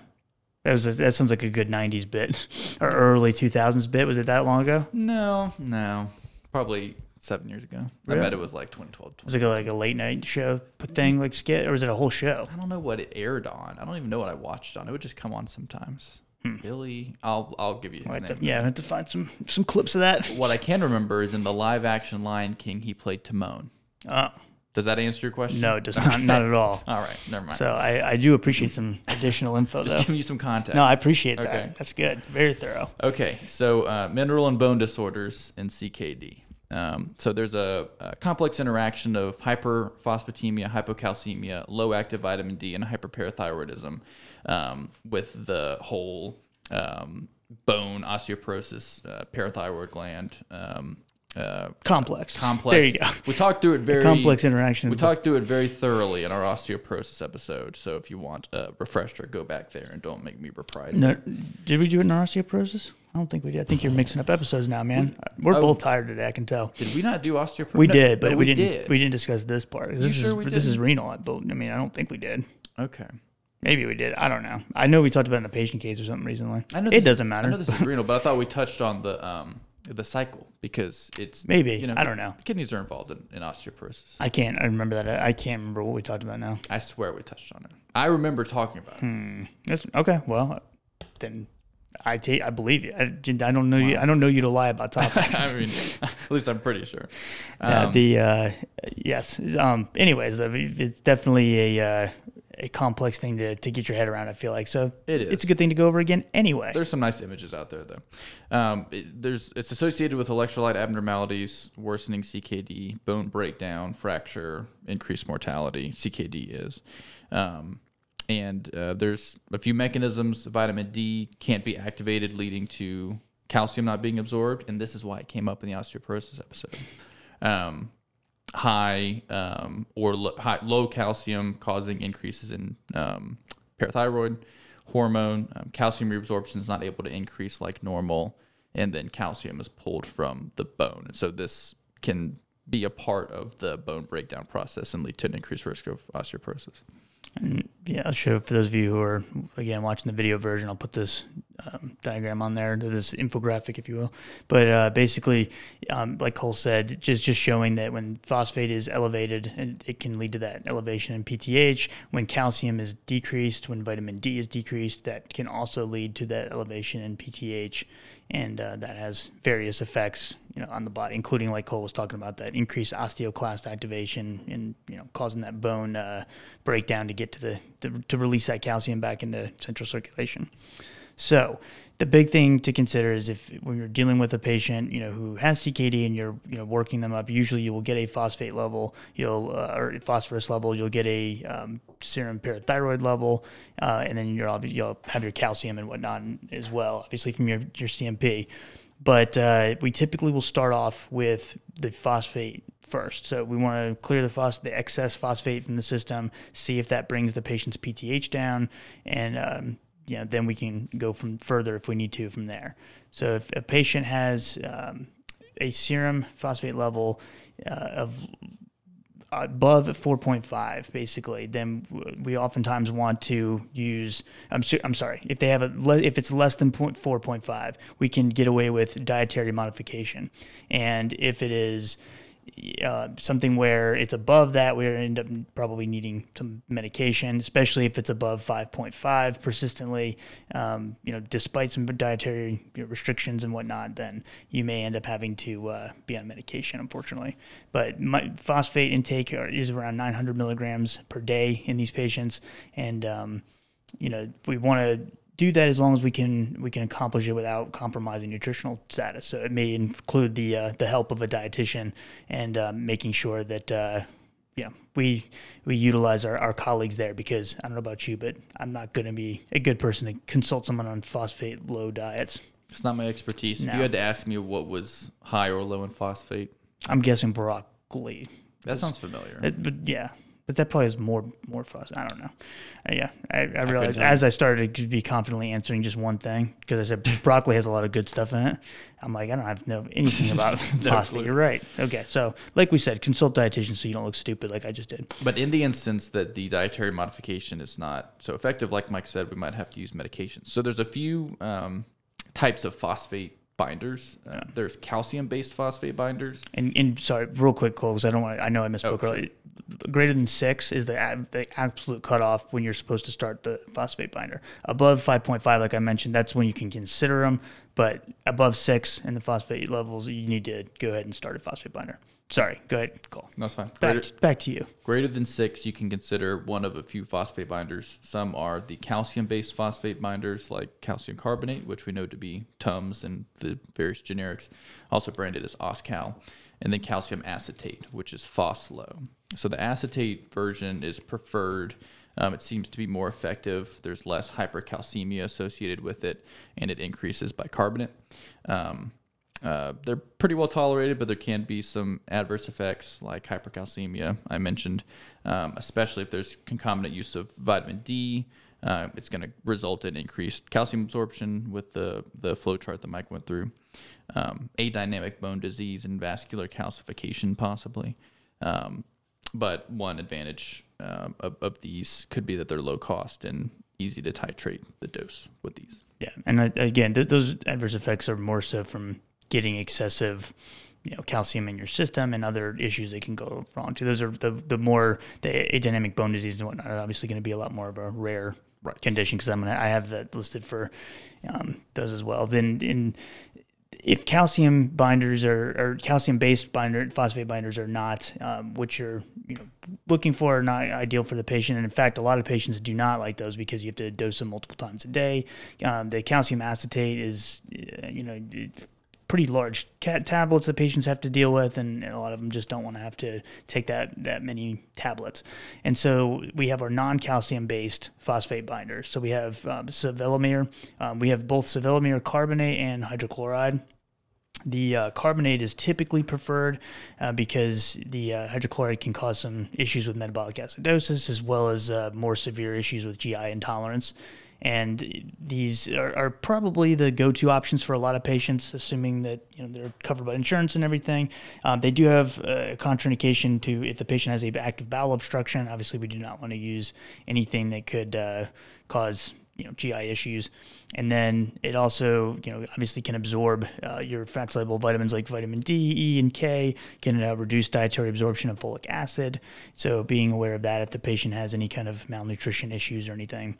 That was a, that sounds like a good nineties bit or early two thousands bit. Was it that long ago? No, no. Probably seven years ago. Really? I bet it was like twenty twelve. Was it like a late night show thing, like skit, or was it a whole show? I don't know what it aired on. I don't even know what I watched on. It would just come on sometimes. Hmm. Billy, I'll I'll give you his name. To, yeah, I have to find some some clips of that. What I can remember is in the live action Lion King, he played Timon. Oh. Does that answer your question? No, it does not. Not at all. All right, never mind. So I, I do appreciate some additional info, just though. Just giving you some context. No, I appreciate that. Okay. That's good. Very thorough. Okay, so uh, mineral and bone disorders and C K D. Um, so there's a, a complex interaction of hyperphosphatemia, hypocalcemia, low active vitamin D, and hyperparathyroidism um, with the whole um, bone osteoporosis, uh, parathyroid gland um, uh, complex. Uh, complex. There you go. We talked through it very the complex interaction. We talked through it very thoroughly in our osteoporosis episode. So if you want a refresher, go back there and don't make me reprise. No, it. Did we do it in our osteoporosis? I don't think we did. I think you're mixing up episodes now, man. We're oh, both tired today, I can tell. Did we not do osteoporosis? We no, did, but no, we, we didn't. Did. We didn't discuss this part. This you is sure we this did? Is renal. I mean, I don't think we did. Okay, maybe we did. I don't know. I know we talked about it in a patient case or something recently. I know it this, doesn't matter. I know this is renal, but I thought we touched on the um the cycle because it's maybe you know, I don't know. Kidneys are involved in, in osteoporosis. I can't. I remember that. I, I can't remember what we talked about now. I swear we touched on it. I remember talking about it. Hmm. That's, okay. Well, then. I take, I believe you. I, I don't know wow. you. I don't know you to lie about topics. I mean, at least I'm pretty sure. Um, uh, the uh, yes. Um, anyways, it's definitely a uh, a complex thing to, to get your head around, I feel like. So it is. It's a good thing to go over again anyway. There's some nice images out there, though. Um, it, there's It's associated with electrolyte abnormalities, worsening C K D, bone breakdown, fracture, increased mortality. C K D is. Um, and uh, there's a few mechanisms. Vitamin D can't be activated, leading to calcium not being absorbed. And this is why it came up in the osteoporosis episode. Um high um, or lo- high, low calcium causing increases in um, parathyroid hormone. Um, calcium reabsorption is not able to increase like normal, and then calcium is pulled from the bone. And so this can be a part of the bone breakdown process and lead to an increased risk of osteoporosis. And yeah, I'll show for those of you who are, again, watching the video version, I'll put this um, diagram on there, this infographic, if you will. But uh, basically, um, like Cole said, just, just showing that when phosphate is elevated, and it can lead to that elevation in P T H. When calcium is decreased, when vitamin D is decreased, that can also lead to that elevation in P T H. And uh, that has various effects, you know, on the body, including, like Cole was talking about, that increased osteoclast activation and, you know, causing that bone uh, breakdown to get to the, to, to release that calcium back into central circulation. So the big thing to consider is if when you're dealing with a patient, you know, who has C K D and you're, you know, working them up, usually you will get a phosphate level, you'll, uh, or phosphorus level, you'll get a um, serum parathyroid level, uh, and then you're obviously, you'll have your calcium and whatnot as well, obviously from your, your C M P. But uh, we typically will start off with the phosphate first. So we want to clear the, phos- the excess phosphate from the system, see if that brings the patient's P T H down, and, um, you know, then we can go from further if we need to from there. So if a patient has um, a serum phosphate level uh, of above four point five, basically, then we oftentimes want to use, I'm su- I'm sorry, if they have a, le- if it's less than four point five, we can get away with dietary modification. And if it is Uh, something where it's above that, we end up probably needing some medication, especially if it's above five point five persistently. Um, you know, despite some dietary you know, restrictions and whatnot, then you may end up having to uh, be on medication, unfortunately. But my phosphate intake are, is around nine hundred milligrams per day in these patients, and um, you know, we want to do that as long as we can we can accomplish it without compromising nutritional status. So it may include the uh, the help of a dietitian and uh, making sure that uh, you know we we utilize our, our colleagues there, because I don't know about you, but I'm not going to be a good person to consult someone on phosphate low diets. It's not my expertise. No. If you had to ask me what was high or low in phosphate, I'm guessing broccoli. That sounds familiar. It, but yeah. But that probably is more more phosphate. I don't know. Uh, yeah, I, I realized I as I started to be confidently answering just one thing, because I said broccoli has a lot of good stuff in it. I'm like, I don't have no anything about no phosphate. Clue. You're right. Okay, so like we said, consult dietitians so you don't look stupid like I just did. But in the instance that the dietary modification is not so effective, like Mike said, we might have to use medications. So there's a few um, types of phosphate binders. Uh, yeah. There's calcium-based phosphate binders. And, and sorry, real quick, Cole, because I don't want. I know I misspoke earlier. Oh, greater than six is the the absolute cutoff when you're supposed to start the phosphate binder. Above five point five, like I mentioned, that's when you can consider them. But above six in the phosphate levels, you need to go ahead and start a phosphate binder. Sorry, go ahead, Cole. That's fine. Back, greater, back to you. Greater than six, you can consider one of a few phosphate binders. Some are the calcium-based phosphate binders, like calcium carbonate, which we know to be Tums and the various generics, also branded as OSCAL, and then calcium acetate, which is FOSLO. So the acetate version is preferred. Um, it seems to be more effective. There's less hypercalcemia associated with it, and it increases bicarbonate. Um, Uh, they're pretty well tolerated, but there can be some adverse effects like hypercalcemia I mentioned, um, especially if there's concomitant use of vitamin D. Uh, it's going to result in increased calcium absorption with the, the flow chart that Mike went through. Um, adynamic bone disease and vascular calcification possibly. Um, but one advantage uh, of, of these could be that they're low cost and easy to titrate the dose with these. Yeah, and I, again, th- those adverse effects are more so from getting excessive, you know, calcium in your system and other issues that can go wrong too. Those are the the more the adynamic bone disease and whatnot are obviously going to be a lot more of a rare right. condition, because I'm gonna I have that listed for um, those as well. Then in if calcium binders are or calcium based binder phosphate binders are not um, what you're you know, looking for are not ideal for the patient. And in fact, a lot of patients do not like those because you have to dose them multiple times a day. Um, the calcium acetate is, you know, pretty large cat tablets that patients have to deal with, and a lot of them just don't want to have to take that that many tablets. And so we have our non-calcium based phosphate binders. So we have um, sevelamer. Um, we have both sevelamer carbonate and hydrochloride. The uh, carbonate is typically preferred uh, because the uh, hydrochloride can cause some issues with metabolic acidosis, as well as uh, more severe issues with G I intolerance. And these are, are probably the go-to options for a lot of patients, assuming that you know they're covered by insurance and everything. Um, they do have a contraindication to if the patient has an active bowel obstruction. Obviously, we do not want to use anything that could uh, cause you know, G I issues. And then it also, you know, obviously can absorb uh, your fat-soluble vitamins like vitamin D, E, and K, can uh, reduce dietary absorption of folic acid. So being aware of that if the patient has any kind of malnutrition issues or anything.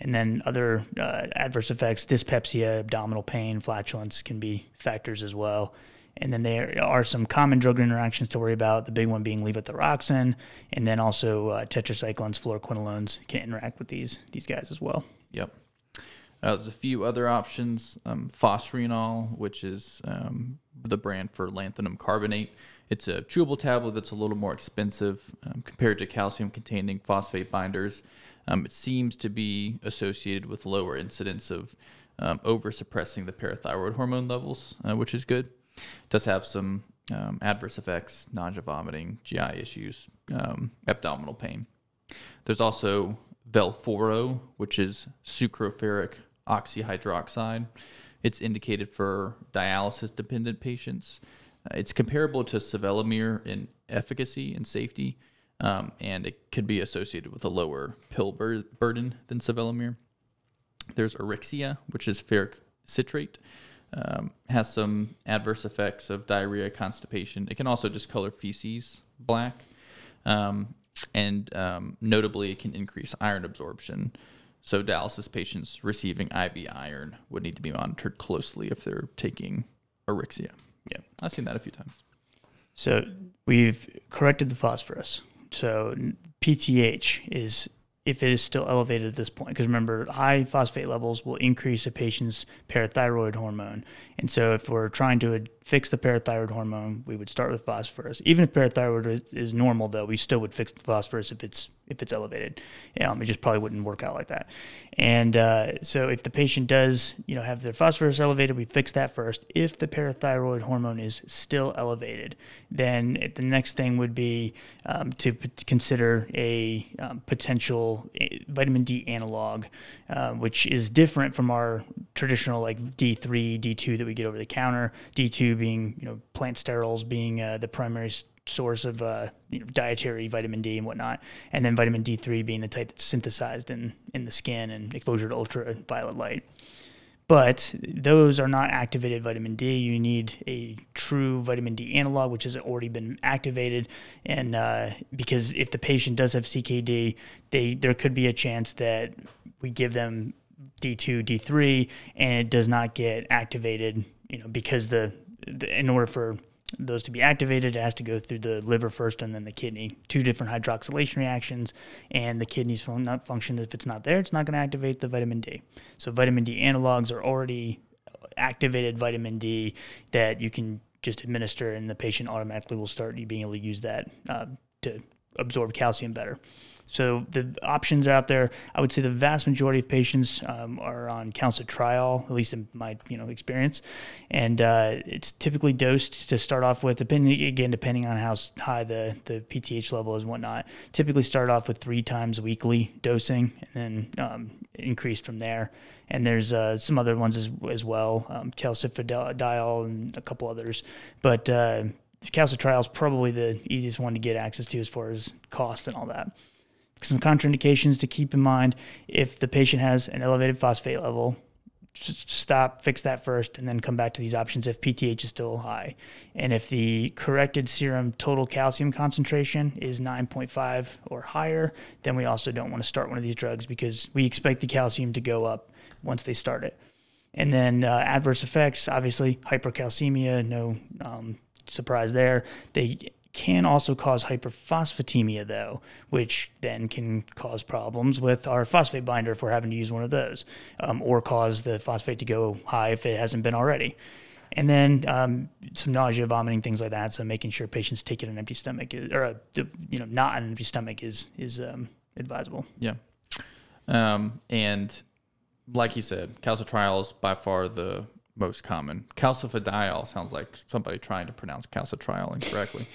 And then other uh, adverse effects, dyspepsia, abdominal pain, flatulence can be factors as well. And then there are some common drug interactions to worry about, the big one being levothyroxine, and then also uh, tetracyclines, fluoroquinolones can interact with these these guys as well. Yep. Uh, there's a few other options. Um, Phosrenol, which is um, the brand for lanthanum carbonate. It's a chewable tablet that's a little more expensive um, compared to calcium-containing phosphate binders. Um, it seems to be associated with lower incidence of um, over-suppressing the parathyroid hormone levels, uh, which is good. It does have some um, adverse effects, nausea, vomiting, G I issues, um, abdominal pain. There's also Velphoro, which is sucroferric oxyhydroxide. It's indicated for dialysis-dependent patients. Uh, it's comparable to sevelamer in efficacy and safety. Um, and it could be associated with a lower pill bur- burden than sevelamer. There's Auryxia, which is ferric citrate. Um, has some adverse effects of diarrhea, constipation. It can also discolor feces black. Um, and um, notably, it can increase iron absorption. So dialysis patients receiving I V iron would need to be monitored closely if they're taking Auryxia. Yeah, I've seen that a few times. So we've corrected the phosphorus. So P T H is, if it is still elevated at this point, because remember, high phosphate levels will increase a patient's parathyroid hormone. And so if we're trying to fix the parathyroid hormone, we would start with phosphorus. Even if parathyroid is, is normal, though, we still would fix the phosphorus if it's if it's elevated. Um, it just probably wouldn't work out like that. And uh, so if the patient does, you know, have their phosphorus elevated, we fix that first. If the parathyroid hormone is still elevated, then it, the next thing would be um, to p- consider a um, potential vitamin D analog, uh, which is different from our traditional like D three, D two that we get over the counter. D two being, you know, plant sterols being uh, the primary st- source of uh, you know, dietary vitamin D and whatnot, and then vitamin D three being the type that's synthesized in, in the skin and exposure to ultraviolet light. But those are not activated vitamin D. You need a true vitamin D analog, which has already been activated. And uh, because if the patient does have C K D, they there could be a chance that we give them D two, D three, and it does not get activated, you know, because the, the in order for those to be activated, it has to go through the liver first and then the kidney. Two different hydroxylation reactions, and the kidney's fun- not function. If it's not there, it's not going to activate the vitamin D. So vitamin D analogs are already activated vitamin D that you can just administer, and the patient automatically will start being able to use that uh, to absorb calcium better. So the options out there, I would say the vast majority of patients um, are on calcitriol, at least in my you know experience, and uh, it's typically dosed to start off with, depending again depending on how high the, the P T H level is and whatnot. Typically start off with three times weekly dosing, and then um, increased from there. And there's uh, some other ones as, as well, um, calcifediol and a couple others, but uh, calcitriol is probably the easiest one to get access to as far as cost and all that. Some contraindications to keep in mind: if the patient has an elevated phosphate level, stop, fix that first, and then come back to these options if P T H is still high. And if the corrected serum total calcium concentration is nine point five or higher, then we also don't want to start one of these drugs because we expect the calcium to go up once they start it. And then uh, adverse effects, obviously hypercalcemia, no um, surprise there. They can also cause hyperphosphatemia, though, which then can cause problems with our phosphate binder if we're having to use one of those, um, or cause the phosphate to go high if it hasn't been already. And then um, some nausea, vomiting, things like that. So making sure patients take it in an empty stomach, is, or a, you know, not an empty stomach, is is um, advisable. Yeah, um, and like you said, calcitriol is by far the most common. Calcifediol sounds like somebody trying to pronounce calcitriol incorrectly.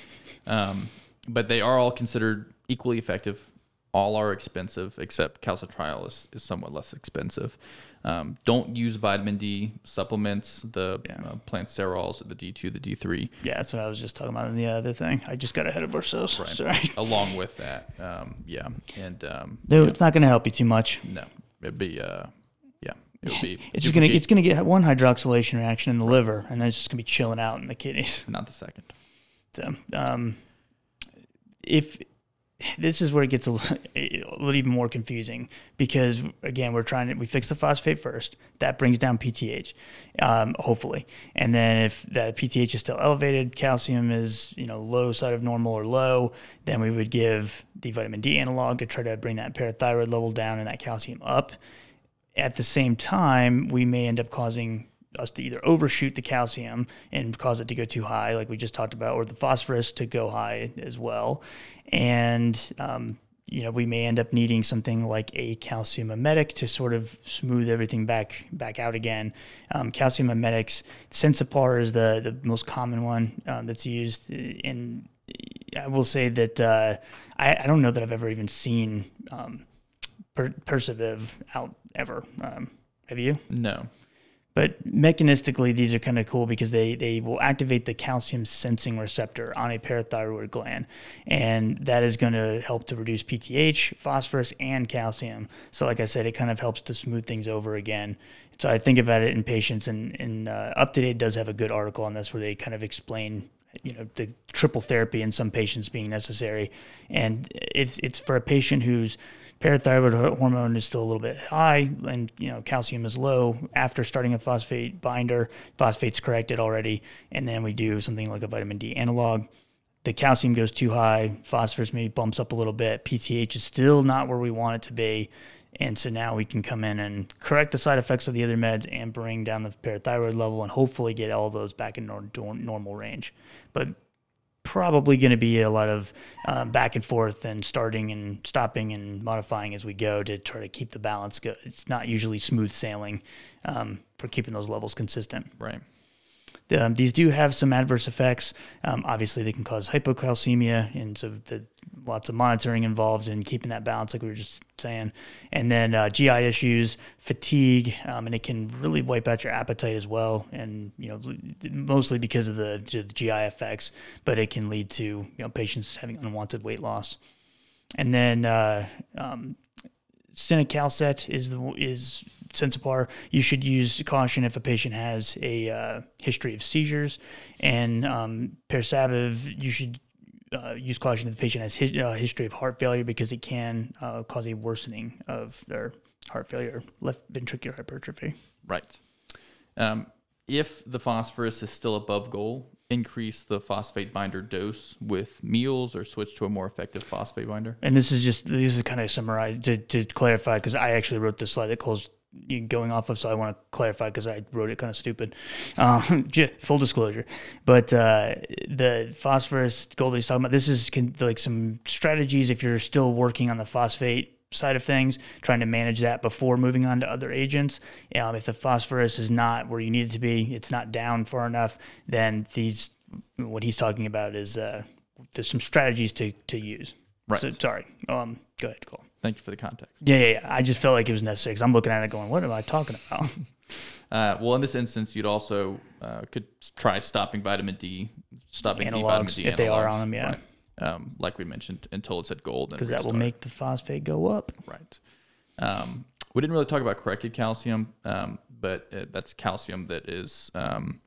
Um, but they are all considered equally effective. All are expensive, except calcitriol is, is somewhat less expensive. Um, don't use vitamin D supplements, the yeah. uh, plantacerols, the D two, the D three. Yeah, that's what I was just talking about in the other thing. I just got ahead of ourselves. Right. Sorry. Along with that, um, yeah. And um, no, yeah. It's not going to help you too much. No, it'd be... Uh, It would be it's going to it's going to get one hydroxylation reaction in the right. liver, and then it's just going to be chilling out in the kidneys. Not the second. So, um, if this is where it gets a, a little even more confusing, because again, we're trying to we fix the phosphate first. That brings down P T H, um, hopefully, and then if that P T H is still elevated, calcium is you know low side of normal or low, then we would give the vitamin D analog to try to bring that parathyroid level down and that calcium up. At the same time, we may end up causing us to either overshoot the calcium and cause it to go too high, like we just talked about, or the phosphorus to go high as well. And, um, you know, we may end up needing something like a calcium mimetic to sort of smooth everything back back out again. Um, calcium mimetics, Sensipar is the, the most common one um, that's used in, I will say that uh, I, I don't know that I've ever even seen um, per- Parsabiv out ever. Um, have you? No. But mechanistically, these are kind of cool because they, they will activate the calcium sensing receptor on a parathyroid gland. And that is going to help to reduce P T H, phosphorus, and calcium. So like I said, it kind of helps to smooth things over again. So I think about it in patients, and, and uh, UpToDate does have a good article on this where they kind of explain you know, the triple therapy in some patients being necessary. And it's it's for a patient who's parathyroid hormone is still a little bit high, and you know calcium is low. After starting a phosphate binder, phosphate's corrected already, and then we do something like a vitamin D analog. The calcium goes too high, phosphorus maybe bumps up a little bit, P T H is still not where we want it to be, and so now we can come in and correct the side effects of the other meds and bring down the parathyroid level and hopefully get all those back in normal range. But probably going to be a lot of uh, back and forth and starting and stopping and modifying as we go to try to keep the balance good. It's not usually smooth sailing um, for keeping those levels consistent. Right. Um, these do have some adverse effects. Um, obviously, they can cause hypocalcemia, and so the, lots of monitoring involved in keeping that balance, like we were just saying. And then uh, G I issues, fatigue, um, and it can really wipe out your appetite as well. And you know, mostly because of the, the G I effects, but it can lead to you know patients having unwanted weight loss. And then uh, um, cinacalcet is the is. Sensipar, you should use caution if a patient has a uh, history of seizures. And um, Parsabiv, you should uh, use caution if the patient has a his, uh, history of heart failure because it can uh, cause a worsening of their heart failure, left ventricular hypertrophy. Right. Um, if the phosphorus is still above goal, increase the phosphate binder dose with meals or switch to a more effective phosphate binder. And this is just, this is kind of summarized to, to clarify, because I actually wrote this slide that calls going off of, so I want to clarify because I wrote it kind of stupid. Um, full disclosure, but uh, the phosphorus goal that he's talking about, this is can, like some strategies if you're still working on the phosphate side of things, trying to manage that before moving on to other agents. Um, if the phosphorus is not where you need it to be, it's not down far enough, then these what he's talking about is uh, there's some strategies to to use. Right. So, sorry. Um, go ahead, Cole. Thank you for the context. Yeah, yeah, yeah. I just felt like it was necessary because I'm looking at it going, what am I talking about? uh, well, in this instance, you'd also uh, could try stopping vitamin D, stopping analogs, D vitamin D if analogs, they are on them, yeah. Right. Um, like we mentioned, until it's at gold. Because that will make the phosphate go up. Right. Um, we didn't really talk about corrected calcium, um, but uh, that's calcium that is um,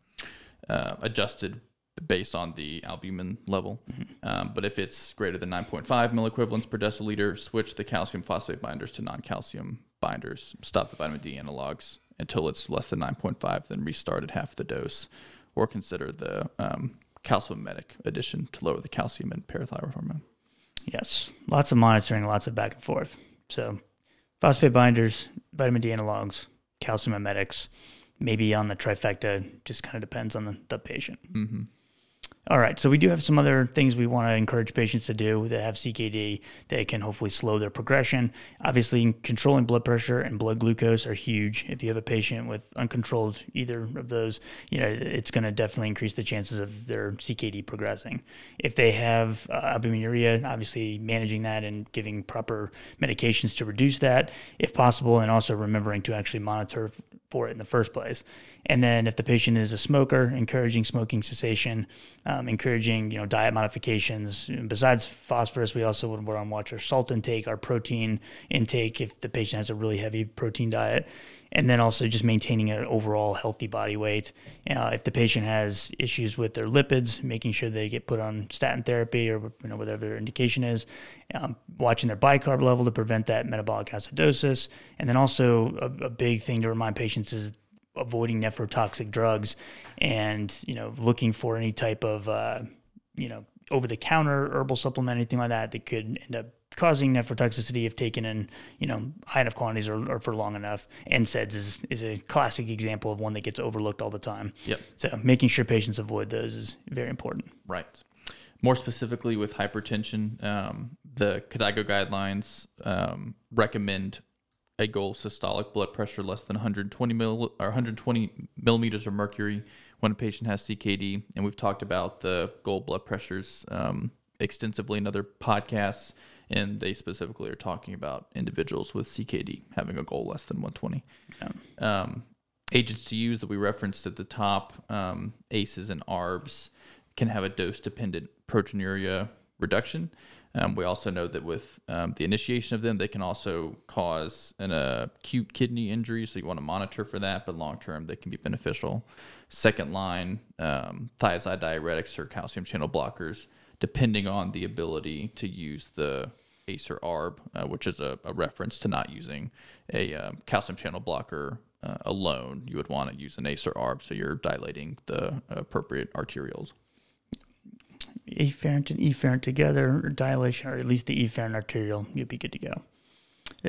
uh, adjusted based on the albumin level. Mm-hmm. Um, but if it's greater than nine point five milliequivalents per deciliter, switch the calcium phosphate binders to non-calcium binders. Stop the vitamin D analogs until it's less than nine point five, then restart at half the dose, or consider the um, calcium medic addition to lower the calcium in parathyroid hormone. Yes. Lots of monitoring, lots of back and forth. So phosphate binders, vitamin D analogs, calcium mimetics, maybe on the trifecta, just kind of depends on the, the patient. Mm-hmm. All right, so we do have some other things we want to encourage patients to do that have C K D. They can hopefully slow their progression. Obviously, controlling blood pressure and blood glucose are huge. If you have a patient with uncontrolled either of those, you know, it's going to definitely increase the chances of their C K D progressing. If they have uh, albuminuria, obviously managing that and giving proper medications to reduce that, if possible, and also remembering to actually monitor for it in the first place. And then if the patient is a smoker, encouraging smoking cessation, um, encouraging, you know, diet modifications. And besides phosphorus, we also would want to watch our salt intake, our protein intake, if the patient has a really heavy protein diet. And then also just maintaining an overall healthy body weight. Uh, if the patient has issues with their lipids, making sure they get put on statin therapy or, you know, whatever their indication is, um, watching their bicarb level to prevent that metabolic acidosis. And then also a, a big thing to remind patients is avoiding nephrotoxic drugs and, you know, looking for any type of, uh, you know, over-the-counter herbal supplement, anything like that that could end up causing nephrotoxicity if taken in, you know, high enough quantities or, or for long enough. N SAIDs is, is a classic example of one that gets overlooked all the time. Yep. So making sure patients avoid those is very important. Right. More specifically with hypertension, um, the KDIGO guidelines um, recommend a goal systolic blood pressure less than one hundred twenty mil or one hundred twenty millimeters of mercury when a patient has C K D. And we've talked about the goal blood pressures um, extensively in other podcasts. And they specifically are talking about individuals with C K D having a goal less than one twenty. Yeah. Um, agents to use that we referenced at the top, um, A C Es and A R Bs, can have a dose-dependent proteinuria reduction. Um, we also know that with um, the initiation of them, they can also cause an uh, acute kidney injury, so you want to monitor for that, but long-term they can be beneficial. Second-line um, thiazide diuretics or calcium channel blockers, depending on the ability to use the A C E or A R B, uh, which is a, a reference to not using a uh, calcium channel blocker uh, alone. You would want to use an A C E or A R B, so you're dilating the appropriate arterioles. Afferent and efferent together, or dilation, or at least the efferent arteriole, you'd be good to go.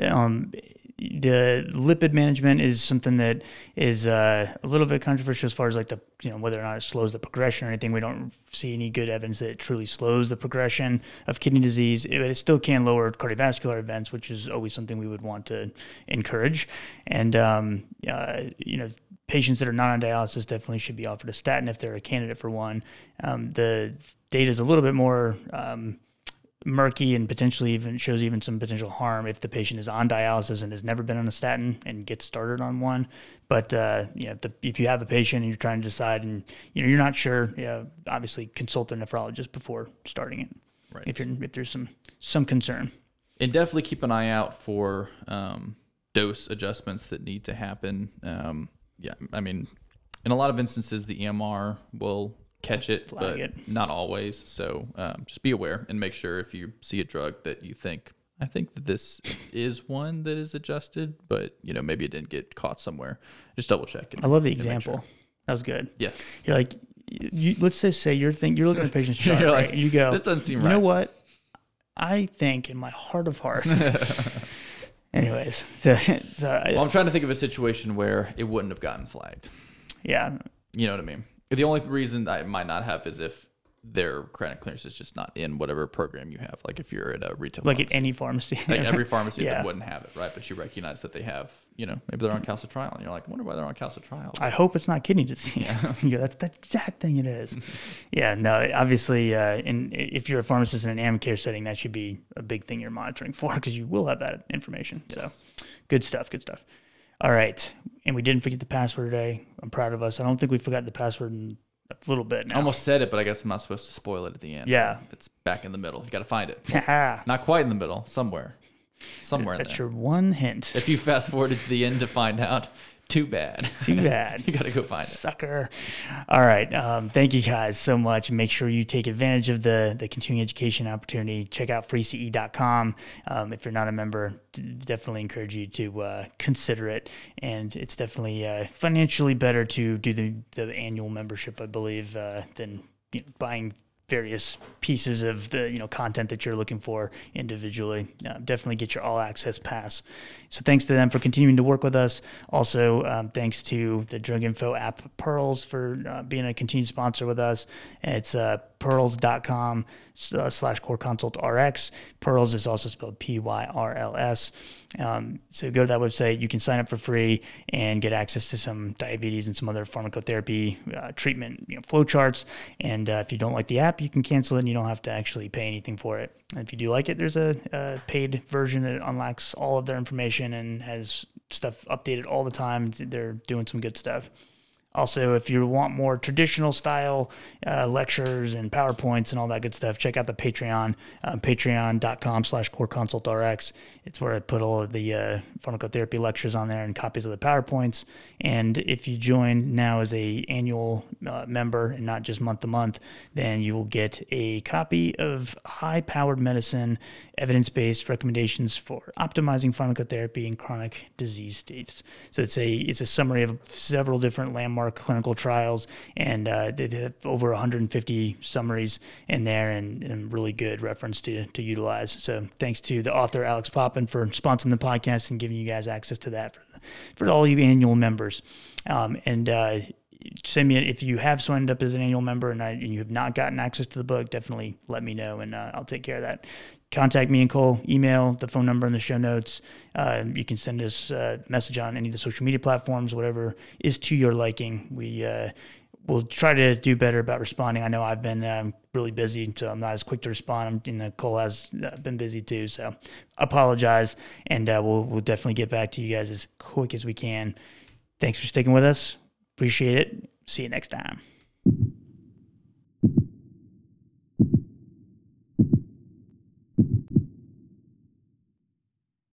Um, the lipid management is something that is uh, a little bit controversial as far as like the, you know, whether or not it slows the progression or anything. We don't see any good evidence that it truly slows the progression of kidney disease. It, it still can lower cardiovascular events, which is always something we would want to encourage. And, um, uh, you know, patients that are not on dialysis definitely should be offered a statin if they're a candidate for one. Um, the data is a little bit more, um, murky and potentially even shows even some potential harm if the patient is on dialysis and has never been on a statin and gets started on one. But, uh, you know, if, the, if you have a patient and you're trying to decide and, you know, you're not sure, you know, obviously consult their nephrologist before starting it. Right. If you're, if there's some, some concern. And definitely keep an eye out for, um, dose adjustments that need to happen. Um, yeah. I mean, in a lot of instances, the E M R will catch it, Flag but it. Not always. So um, just be aware and make sure if you see a drug that you think, I think that this is one that is adjusted, but, you know, maybe it didn't get caught somewhere. Just double check. And, I love the example. Sure. That was good. Yes. You're like, you, let's just say you're think you're looking at a patient's chart, you're right? Like, you go, this doesn't seem you right. You know what? I think in my heart of hearts. Anyways. The, so, well, I'm trying to think of a situation where it wouldn't have gotten flagged. Yeah. You know what I mean? The only reason I might not have is if their credit clearance is just not in whatever program you have. Like if you're at a retail Like pharmacy. At any pharmacy. Like every pharmacy yeah. that wouldn't have it, right? But you recognize that they have, you know, maybe they're on Calcitriol trial. And you're like, I wonder why they're on Calcitriol. I hope it's not kidney disease. Yeah. You go, that's the exact thing it is. yeah, no, obviously, uh, in, if you're a pharmacist in an AmCare setting, that should be a big thing you're monitoring for because you will have that information. Yes. So good stuff, good stuff. All right, and we didn't forget the password today. I'm proud of us. I don't think we forgot the password in a little bit now. I almost said it, but I guess I'm not supposed to spoil it at the end. Yeah. It's back in the middle. You got to find it. Not quite in the middle, somewhere. Somewhere in there. That's your one hint. If you fast forward to the end to find out, too bad. Too bad. You got to go find Sucker. It. Sucker. All right. Um, thank you guys so much. Make sure you take advantage of the, the continuing education opportunity. Check out free C E dot com. Um, if you're not a member, definitely encourage you to uh, consider it, and it's definitely uh, financially better to do the, the annual membership, I believe, uh, than you know, buying various pieces of the, you know, content that you're looking for individually. Uh, definitely get your all access pass. So thanks to them for continuing to work with us. Also, um, thanks to the drug info app Pyrls for uh, being a continued sponsor with us. It's uh, Pyrls dot com uh, slash Core Consult Rx. Pyrls is also spelled P Y R L S. Um, so go to that website. You can sign up for free and get access to some diabetes and some other pharmacotherapy uh, treatment, you know, flow charts. And uh, if you don't like the app, you can cancel it and you don't have to actually pay anything for it. And if you do like it, there's a, a paid version that unlocks all of their information and has stuff updated all the time. They're doing some good stuff. Also, if you want more traditional style uh, lectures and PowerPoints and all that good stuff, check out the Patreon, uh, patreon dot com slash Core Consult Rx. It's where I put all of the uh, pharmacotherapy lectures on there and copies of the PowerPoints. And if you join now as a annual uh, member and not just month to month, then you will get a copy of high-powered medicine, evidence-based recommendations for optimizing pharmacotherapy in chronic disease states. So it's a, it's a summary of several different landmark clinical trials, and uh, they have over one hundred fifty summaries in there, and, and really good reference to to utilize. So thanks to the author Alex Poppin for sponsoring the podcast and giving you guys access to that for, the, for all you annual members. Um, and uh, send me, if you have signed up as an annual member and, I, and you have not gotten access to the book, definitely let me know, and uh, I'll take care of that. Contact me and Cole, email, the phone number in the show notes. Uh, you can send us a message on any of the social media platforms, whatever is to your liking. We uh, will try to do better about responding. I know I've been um, really busy, so I'm not as quick to respond. You know, Cole has been busy too, so apologize. And uh, we'll, we'll definitely get back to you guys as quick as we can. Thanks for sticking with us. Appreciate it. See you next time.